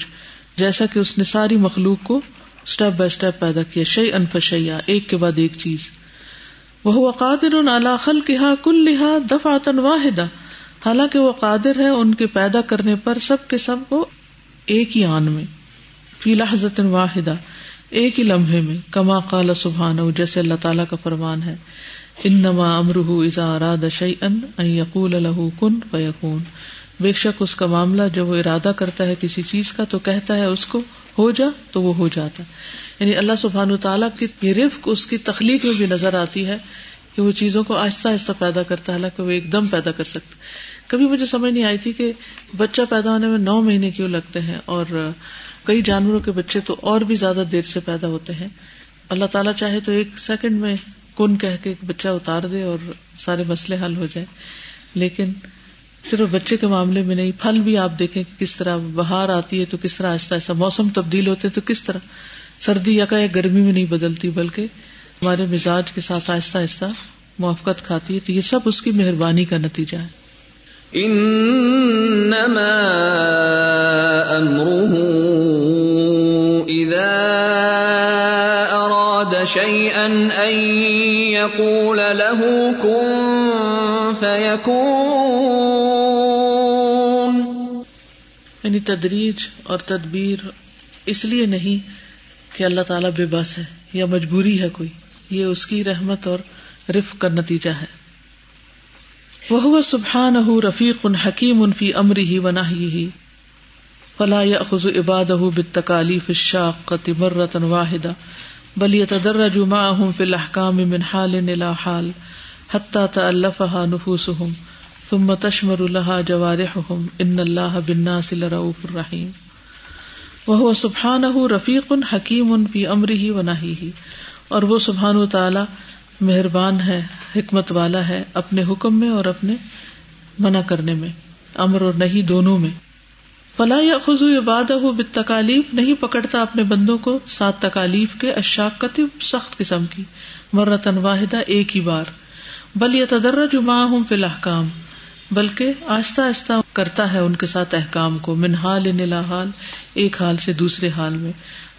جیسا کہ اس نے ساری مخلوق کو اسٹیپ بائی اسٹیپ پیدا کیا، شیئا فشیئا، ایک کے بعد ایک چیز. وہو قادر علی خلقہا کلہا دفعۃ واحدہ، حالانکہ وہ قادر ہے ان کے پیدا کرنے پر سب کے سب کو ایک ہی آن میں، فی لحظۃ واحدہ، ایک ہی لمحے میں. کما قال سبحانہ، جیسے اللہ تعالیٰ کا فرمان ہے، انما امرہ اذا اراد شیئا ان یقول لہ کن فیکون، بے شک اس کا معاملہ جب وہ ارادہ کرتا ہے کسی چیز کا تو کہتا ہے اس کو ہو جا تو وہ ہو جاتا ہے. یعنی اللہ سبحانہ تعالیٰ کی یہ رفق اس کی تخلیق میں بھی نظر آتی ہے کہ وہ چیزوں کو آہستہ آہستہ پیدا کرتا ہے، حالانکہ وہ ایک دم پیدا کر سکتا. کبھی مجھے سمجھ نہیں آئی تھی کہ بچہ پیدا ہونے میں نو مہینے کیوں لگتے ہیں، اور کئی جانوروں کے بچے تو اور بھی زیادہ دیر سے پیدا ہوتے ہیں. اللہ تعالیٰ چاہے تو ایک سیکنڈ میں کن کہہ کے بچہ اتار دے اور سارے مسئلے حل ہو جائیں، لیکن صرف بچے کے معاملے میں نہیں، پھل بھی آپ دیکھیں کس طرح بہار آتی ہے تو کس طرح آہستہ آہستہ، موسم تبدیل ہوتے ہیں تو کس طرح سردی یا گرمی میں نہیں بدلتی، بلکہ ہمارے مزاج کے ساتھ آہستہ آہستہ موافقت کھاتی ہے. تو یہ سب اس کی مہربانی کا نتیجہ ہے. انما امره اذا اراد شيئا ان يقول له كن فيكون، یعنی تدریج اور تدبیر اس لیے نہیں کہ اللہ تعالیٰ بے بس ہے یا مجبوری ہے کوئی، یہ اس کی رحمت اور رفق کا نتیجہ ہے. وَهُوَ سُبْحَانَهُ رَفِيقٌ حَكِيمٌ فِي أَمْرِهِ وَنَحْيِهِ فَلَا يَأْخُذُ عِبَادَهُ بِالتَّكَالِيفِ الشَّاقَّةِ مَرَّةً وَاحِدَةً بَلْ يَتَدَرَّجُ مَعَهُمْ فِي الْأَحْكَامِ مِنْ حَالٍ إِلَى حَالٍ حَتَّى تَأَلَّفَهَا نُفُوسُهُمْ ثُمَّ تَشْمَرُ لَهَا جَوَارِحُهُمْ إِنَّ اللَّهَ بِالنَّاسِ لَرَءُوفٌ رَحِيمٌ. وَهُوَ سُبْحَانَهُ رَفِيقٌ حَكِيمٌ فِي أَمْرِهِ وَنَهِيهِ، اور وہ سبحانہ وتعالیٰ مہربان ہے، حکمت والا ہے اپنے حکم میں اور اپنے منع کرنے میں، امر اور نہیں دونوں میں. فَلَا يَأْخُذُ عِبَادَهُ بِالتَّكَالِيفِ، نہیں پکڑتا اپنے بندوں کو سات تکالیف کے، الشَّاقَّةِ سخت قسم کی، مَرَّةً وَاحِدَةً ایک ہی بار. بَلْ يَتَدَرَّجُ مَعَهُمْ فِي الْأَحْكَامِ، بلکہ آہستہ آہستہ کرتا ہے ان کے ساتھ احکام کو، من حال الی حال، ایک حال سے دوسرے حال میں،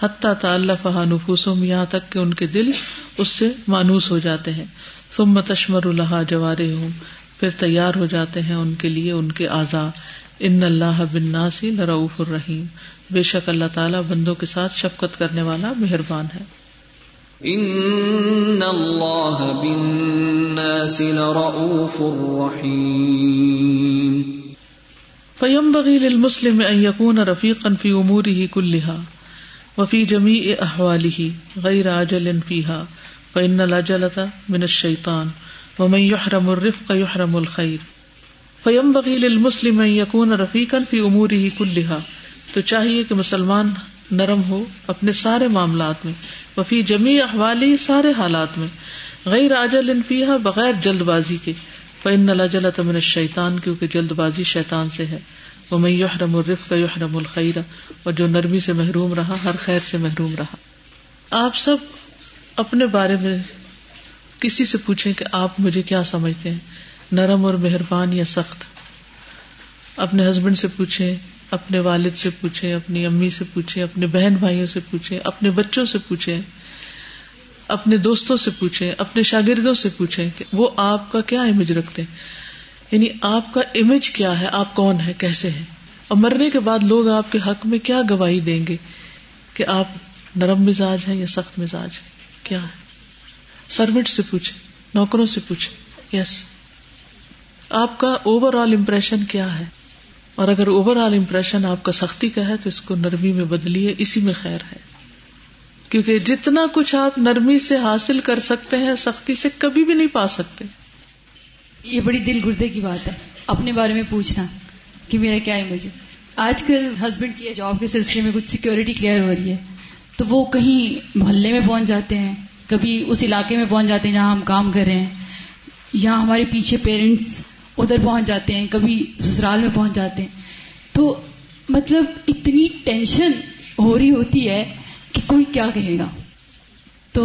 حتی تألفہا نفوسہم، یہاں تک کہ ان کے دل اس سے مانوس ہو جاتے ہیں، ثم تشمر لہا جوارحہم، پھر تیار ہو جاتے ہیں ان کے لیے ان کے اعضاء، ان اللہ بالناس لرؤوف الرحیم، بے شک اللہ تعالیٰ بندوں کے ساتھ شفقت کرنے والا مہربان ہے. ان اللہ بالناس لرؤوف رحیم. فینبغی للمسلم ان یکون رفیقا فی امورہ کلہا وفی جمیع احوالہ غیر عاجل فیہا فإن العجلة من الشیطان ومن یحرم الرفق یحرم الخیر. فینبغی للمسلم ان یکون رفیقا فی امورہ کلہا، تو چاہیے کہ مسلمان نرم ہو اپنے سارے معاملات میں، وفی جمیع احوالی، سارے حالات میں، غیر عاجل فیہا، بغیر جلد بازی کے، فإن العجلة من الشیطان، کیونکہ جلد بازی شیطان سے ہے، ومن یحرم الرفق یحرم الخیر، اور جو نرمی سے محروم رہا ہر خیر سے محروم رہا. آپ سب اپنے بارے میں کسی سے پوچھیں کہ آپ مجھے کیا سمجھتے ہیں، نرم اور مہربان یا سخت؟ اپنے ہسبینڈ سے پوچھیں، اپنے والد سے پوچھیں، اپنی امی سے پوچھیں، اپنے بہن بھائیوں سے پوچھیں، اپنے بچوں سے پوچھیں، اپنے دوستوں سے پوچھیں، اپنے شاگردوں سے پوچھیں کہ وہ آپ کا کیا امیج رکھتے ہیں، یعنی آپ کا امیج کیا ہے، آپ کون ہیں، کیسے ہیں، اور مرنے کے بعد لوگ آپ کے حق میں کیا گواہی دیں گے کہ آپ نرم مزاج ہیں یا سخت مزاج ہیں، کیا ہے. سرونٹ سے پوچھیں، نوکروں سے پوچھیں، یس آپ کا اوور آل امپریشن کیا ہے، اور اگر اوور آل امپریشن آپ کا سختی کا ہے تو اس کو نرمی میں بدلیے، اسی میں خیر ہے، کیونکہ جتنا کچھ آپ نرمی سے حاصل کر سکتے ہیں سختی سے کبھی بھی نہیں پا سکتے. یہ بڑی دل گردے کی بات ہے اپنے بارے میں پوچھنا کہ میرا کیا ہے. مجھے آج کل ہسبینڈ کی جاب کے سلسلے میں کچھ سیکیورٹی کلیئر ہو رہی ہے تو وہ کہیں محلے میں پہنچ جاتے ہیں، کبھی اس علاقے میں پہنچ جاتے ہیں جہاں ہم کام کر رہے ہیں، یا ہمارے پیچھے پیرنٹس ادھر پہنچ جاتے ہیں، کبھی سسرال میں پہنچ جاتے ہیں. تو مطلب اتنی ٹینشن ہو رہی ہوتی ہے کہ کوئی کیا کہے گا. تو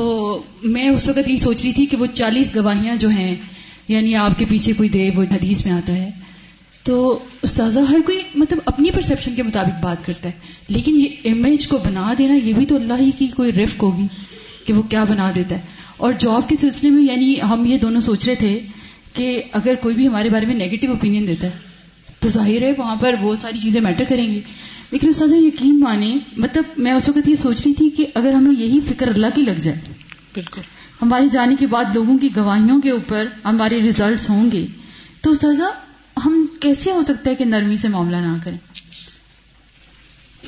میں اس وقت یہ سوچ رہی تھی کہ وہ چالیس گواہیاں جو ہیں یعنی آپ کے پیچھے کوئی دے, وہ حدیث میں آتا ہے. تو استاذہ ہر کوئی مطلب اپنی پرسیپشن کے مطابق بات کرتا ہے, لیکن یہ امیج کو بنا دینا یہ بھی تو اللہ ہی کی کوئی رفق ہوگی کہ وہ کیا بنا دیتا ہے. اور جاب کے سلسلے میں یعنی ہم یہ دونوں سوچ رہے تھے کہ اگر کوئی بھی ہمارے بارے میں نیگیٹو اوپینین دیتا ہے تو ظاہر ہے وہاں پر وہ ساری چیزیں میٹر کریں گی. لیکن استاذہ یقین مانیں, مطلب میں اس وقت یہ سوچ رہی تھی کہ اگر ہمیں یہی فکر اللہ کی لگ جائے, بالکل ہمارے جانے کے بعد لوگوں کی گواہیوں کے اوپر ہمارے ریزلٹس ہوں گے, تو استاذہ ہم کیسے ہو سکتا ہے کہ نرمی سے معاملہ نہ کریں؟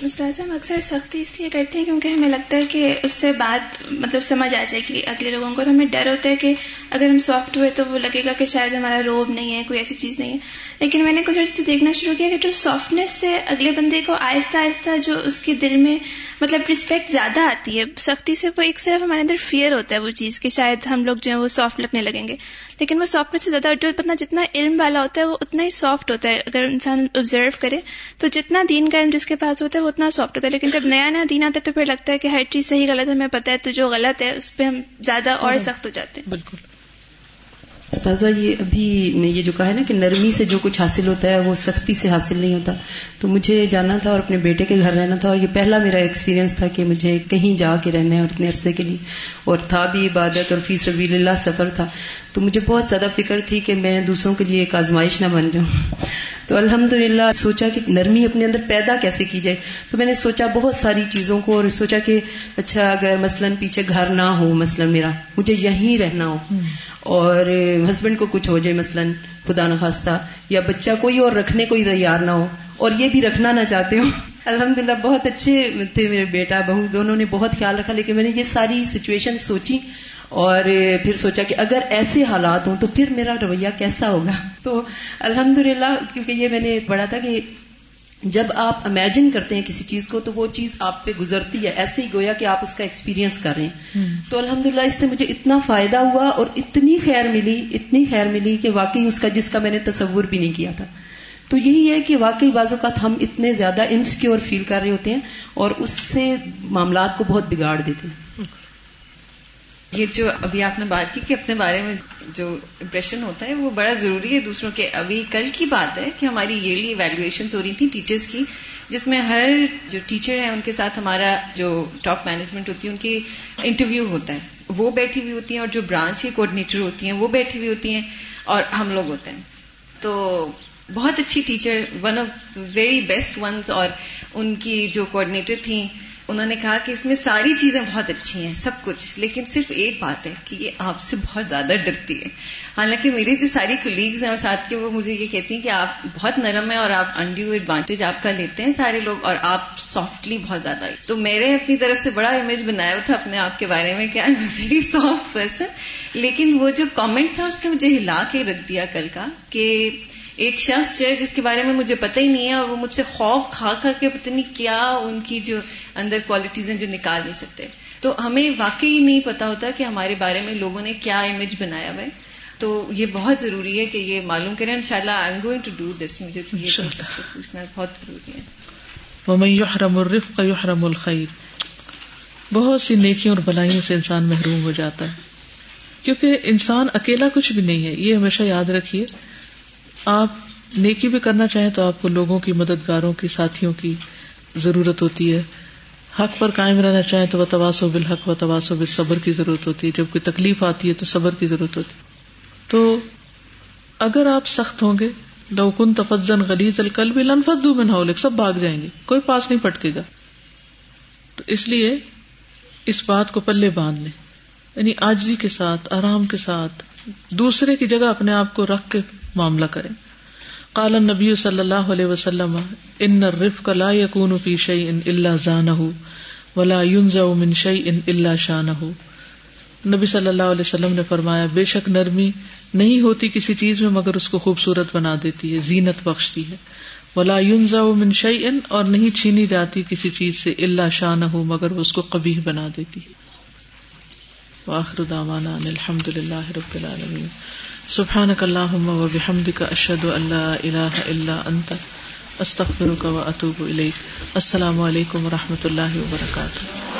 استاذہ ہم اکثر سختی اس لیے کرتے ہیں کیونکہ ہمیں لگتا ہے کہ اس سے بات مطلب سمجھ آ جائے گی اگلے لوگوں کو, اور ہمیں ڈر ہوتا ہے کہ اگر ہم سافٹ ہوئے تو وہ لگے گا کہ شاید ہمارا روب نہیں ہے, کوئی ایسی چیز نہیں ہے. لیکن میں نے کچھ عرصے دیکھنا شروع کیا کہ جو سافٹنیس سے اگلے بندے کو آہستہ آہستہ جو اس کے دل میں مطلب رسپیکٹ زیادہ آتی ہے. سختی سے وہ ایک صرف ہمارے اندر فیئر ہوتا ہے وہ چیز کہ شاید ہم لوگ جو ہیں وہ سافٹ لگنے لگیں گے, لیکن وہ سافٹنیس سے زیادہ, جو بندہ جتنا علم والا ہوتا ہے وہ اتنا ہی سافٹ ہوتا ہے. اگر انسان آبزرو کرے تو جتنا دین کا علم جس کے پاس ہوتا ہے وہ اتنا سافٹ ہوتا ہے, لیکن جب نیا نیا دین آتا ہے تو پھر لگتا ہے کہ ہر چیز صحیح غلط ہمیں پتہ ہے, تو جو غلط ہے اس پہ ہم زیادہ اور سخت ہو جاتے ہیں. بالکل استاذہ یہ ابھی میں یہ جو کہا ہے نا کہ نرمی سے جو کچھ حاصل ہوتا ہے وہ سختی سے حاصل نہیں ہوتا, تو مجھے جانا تھا اور اپنے بیٹے کے گھر رہنا تھا, اور یہ پہلا میرا ایکسپیرینس تھا کہ مجھے کہیں جا کے رہنا ہے اور اتنے عرصے کے لیے, اور تھا بھی عبادت اور فی سبیل اللہ سفر تھا, تو مجھے بہت زیادہ فکر تھی کہ میں دوسروں کے لیے ایک آزمائش نہ بن جاؤں. تو الحمدللہ سوچا کہ نرمی اپنے اندر پیدا کیسے کی جائے, تو میں نے سوچا بہت ساری چیزوں کو, اور سوچا کہ اچھا اگر مثلاً پیچھے گھر نہ ہو, مثلاً میرا مجھے یہیں رہنا ہو اور ہسبینڈ کو کچھ ہو جائے مثلاً خدا نخواستہ, یا بچہ کوئی اور رکھنے کوئی تیار نہ ہو اور یہ بھی رکھنا نہ چاہتے ہو. الحمدللہ بہت اچھے تھے میرے بیٹا بہو, دونوں نے بہت خیال رکھا, لیکن میں نے یہ ساری سچویشن سوچی اور پھر سوچا کہ اگر ایسے حالات ہوں تو پھر میرا رویہ کیسا ہوگا. تو الحمدللہ کیونکہ یہ میں نے پڑھا تھا کہ جب آپ امیجن کرتے ہیں کسی چیز کو تو وہ چیز آپ پہ گزرتی ہے, ایسے ہی گویا کہ آپ اس کا ایکسپیرینس کر رہے ہیں. تو الحمدللہ اس سے مجھے اتنا فائدہ ہوا اور اتنی خیر ملی, اتنی خیر ملی کہ واقعی اس کا, جس کا میں نے تصور بھی نہیں کیا تھا. تو یہی ہے کہ واقعی بعض اوقات ہم اتنے زیادہ انسیکیور فیل کر رہے ہوتے ہیں اور اس سے معاملات کو بہت بگاڑ دیتے ہیں. یہ جو ابھی آپ نے بات کی کہ اپنے بارے میں جو امپریشن ہوتا ہے وہ بڑا ضروری ہے دوسروں کے. ابھی کل کی بات ہے کہ ہماری ایئرلی ایویلویشنز ہو رہی تھیں ٹیچرز کی, جس میں ہر جو ٹیچر ہیں ان کے ساتھ ہمارا جو ٹاپ مینجمنٹ ہوتی ہے ان کی انٹرویو ہوتا ہے, وہ بیٹھی ہوئی ہوتی ہیں, اور جو برانچ کی کوآرڈینیٹر ہوتی ہیں وہ بیٹھی ہوئی ہوتی ہیں, اور ہم لوگ ہوتے ہیں. تو بہت اچھی teacher, one of very best ones, اور ان کی جو کوآرڈینیٹر تھیں انہوں نے کہا کہ اس میں ساری چیزیں بہت اچھی ہیں سب کچھ, لیکن صرف ایک بات ہے کہ یہ آپ سے بہت زیادہ ڈرتی ہے. حالانکہ میرے جو ساری کولیگز ہیں اور ساتھ کے, وہ مجھے یہ کہتی ہیں کہ آپ بہت نرم ہیں اور آپ انڈیو ایڈوانٹیج آپ کا لیتے ہیں سارے لوگ, اور آپ سافٹلی بہت زیادہ. تو میں نے اپنی طرف سے بڑا امیج بنایا ہوا تھا اپنے آپ کے بارے میں کہ I am very soft person, لیکن وہ جو کامنٹ تھا اس نے مجھے ہلا کے رکھ دیا کل کا, کہ ایک شخص ہے جس کے بارے میں مجھے پتہ ہی نہیں ہے, اور وہ مجھ سے خوف کھا کھا کے پتہ نہیں کیا ان کی جو اندر کوالٹیز ہیں جو نکال نہیں سکتے. تو ہمیں واقعی نہیں پتہ ہوتا کہ ہمارے بارے میں لوگوں نے کیا امیج بنایا ہوا ہے, تو یہ بہت ضروری ہے کہ یہ معلوم کریں. انشاءاللہ I am going to do this, مجھے تو یہ پوچھنا بہت ضروری ہے. ومن یحرم الرفق یحرم الخیر. بہت سی نیکیوں اور بلائیوں سے انسان محروم ہو جاتا ہے, کیونکہ انسان اکیلا کچھ بھی نہیں ہے, یہ ہمیشہ یاد رکھیے. آپ نیکی بھی کرنا چاہیں تو آپ کو لوگوں کی, مددگاروں کی, ساتھیوں کی ضرورت ہوتی ہے. حق پر قائم رہنا چاہیں تو وتواصوا بالحق وتواصوا بالصبر کی ضرورت ہوتی ہے. جب کوئی تکلیف آتی ہے تو صبر کی ضرورت ہوتی ہے. تو اگر آپ سخت ہوں گے, لو كنت فظا غلیظ القلب لانفضوا من حولك, سب بھاگ جائیں گے, کوئی پاس نہیں پٹکے گا. تو اس لیے اس بات کو پلے باندھ لیں, یعنی عاجزی کے ساتھ, آرام کے ساتھ, دوسرے کی جگہ اپنے آپ کو رکھ کے معاملہ کریں. قال النبی صلی اللہ علیہ وسلم ان الرفق لا يكون في شيء الا زانه ولا ينزع من شيء الا شانه. نبی صلی اللہ علیہ وسلم نے فرمایا بے شک نرمی نہیں ہوتی کسی چیز میں مگر اس کو خوبصورت بنا دیتی ہے, زینت بخشتی ہے. ولا ينزع من شيء, اور نہیں چھینی جاتی کسی چیز سے, الا شانه, مگر وہ اس کو قبیح بنا دیتی ہے. وآخر دعوانا ان الحمد للہ رب العالمین. سبحانک اللہم و بحمدک, اشہد ان لا الہ الا انت, استغفرک و اتوب الیک. السلام علیکم و رحمۃ اللہ وبرکاتہ.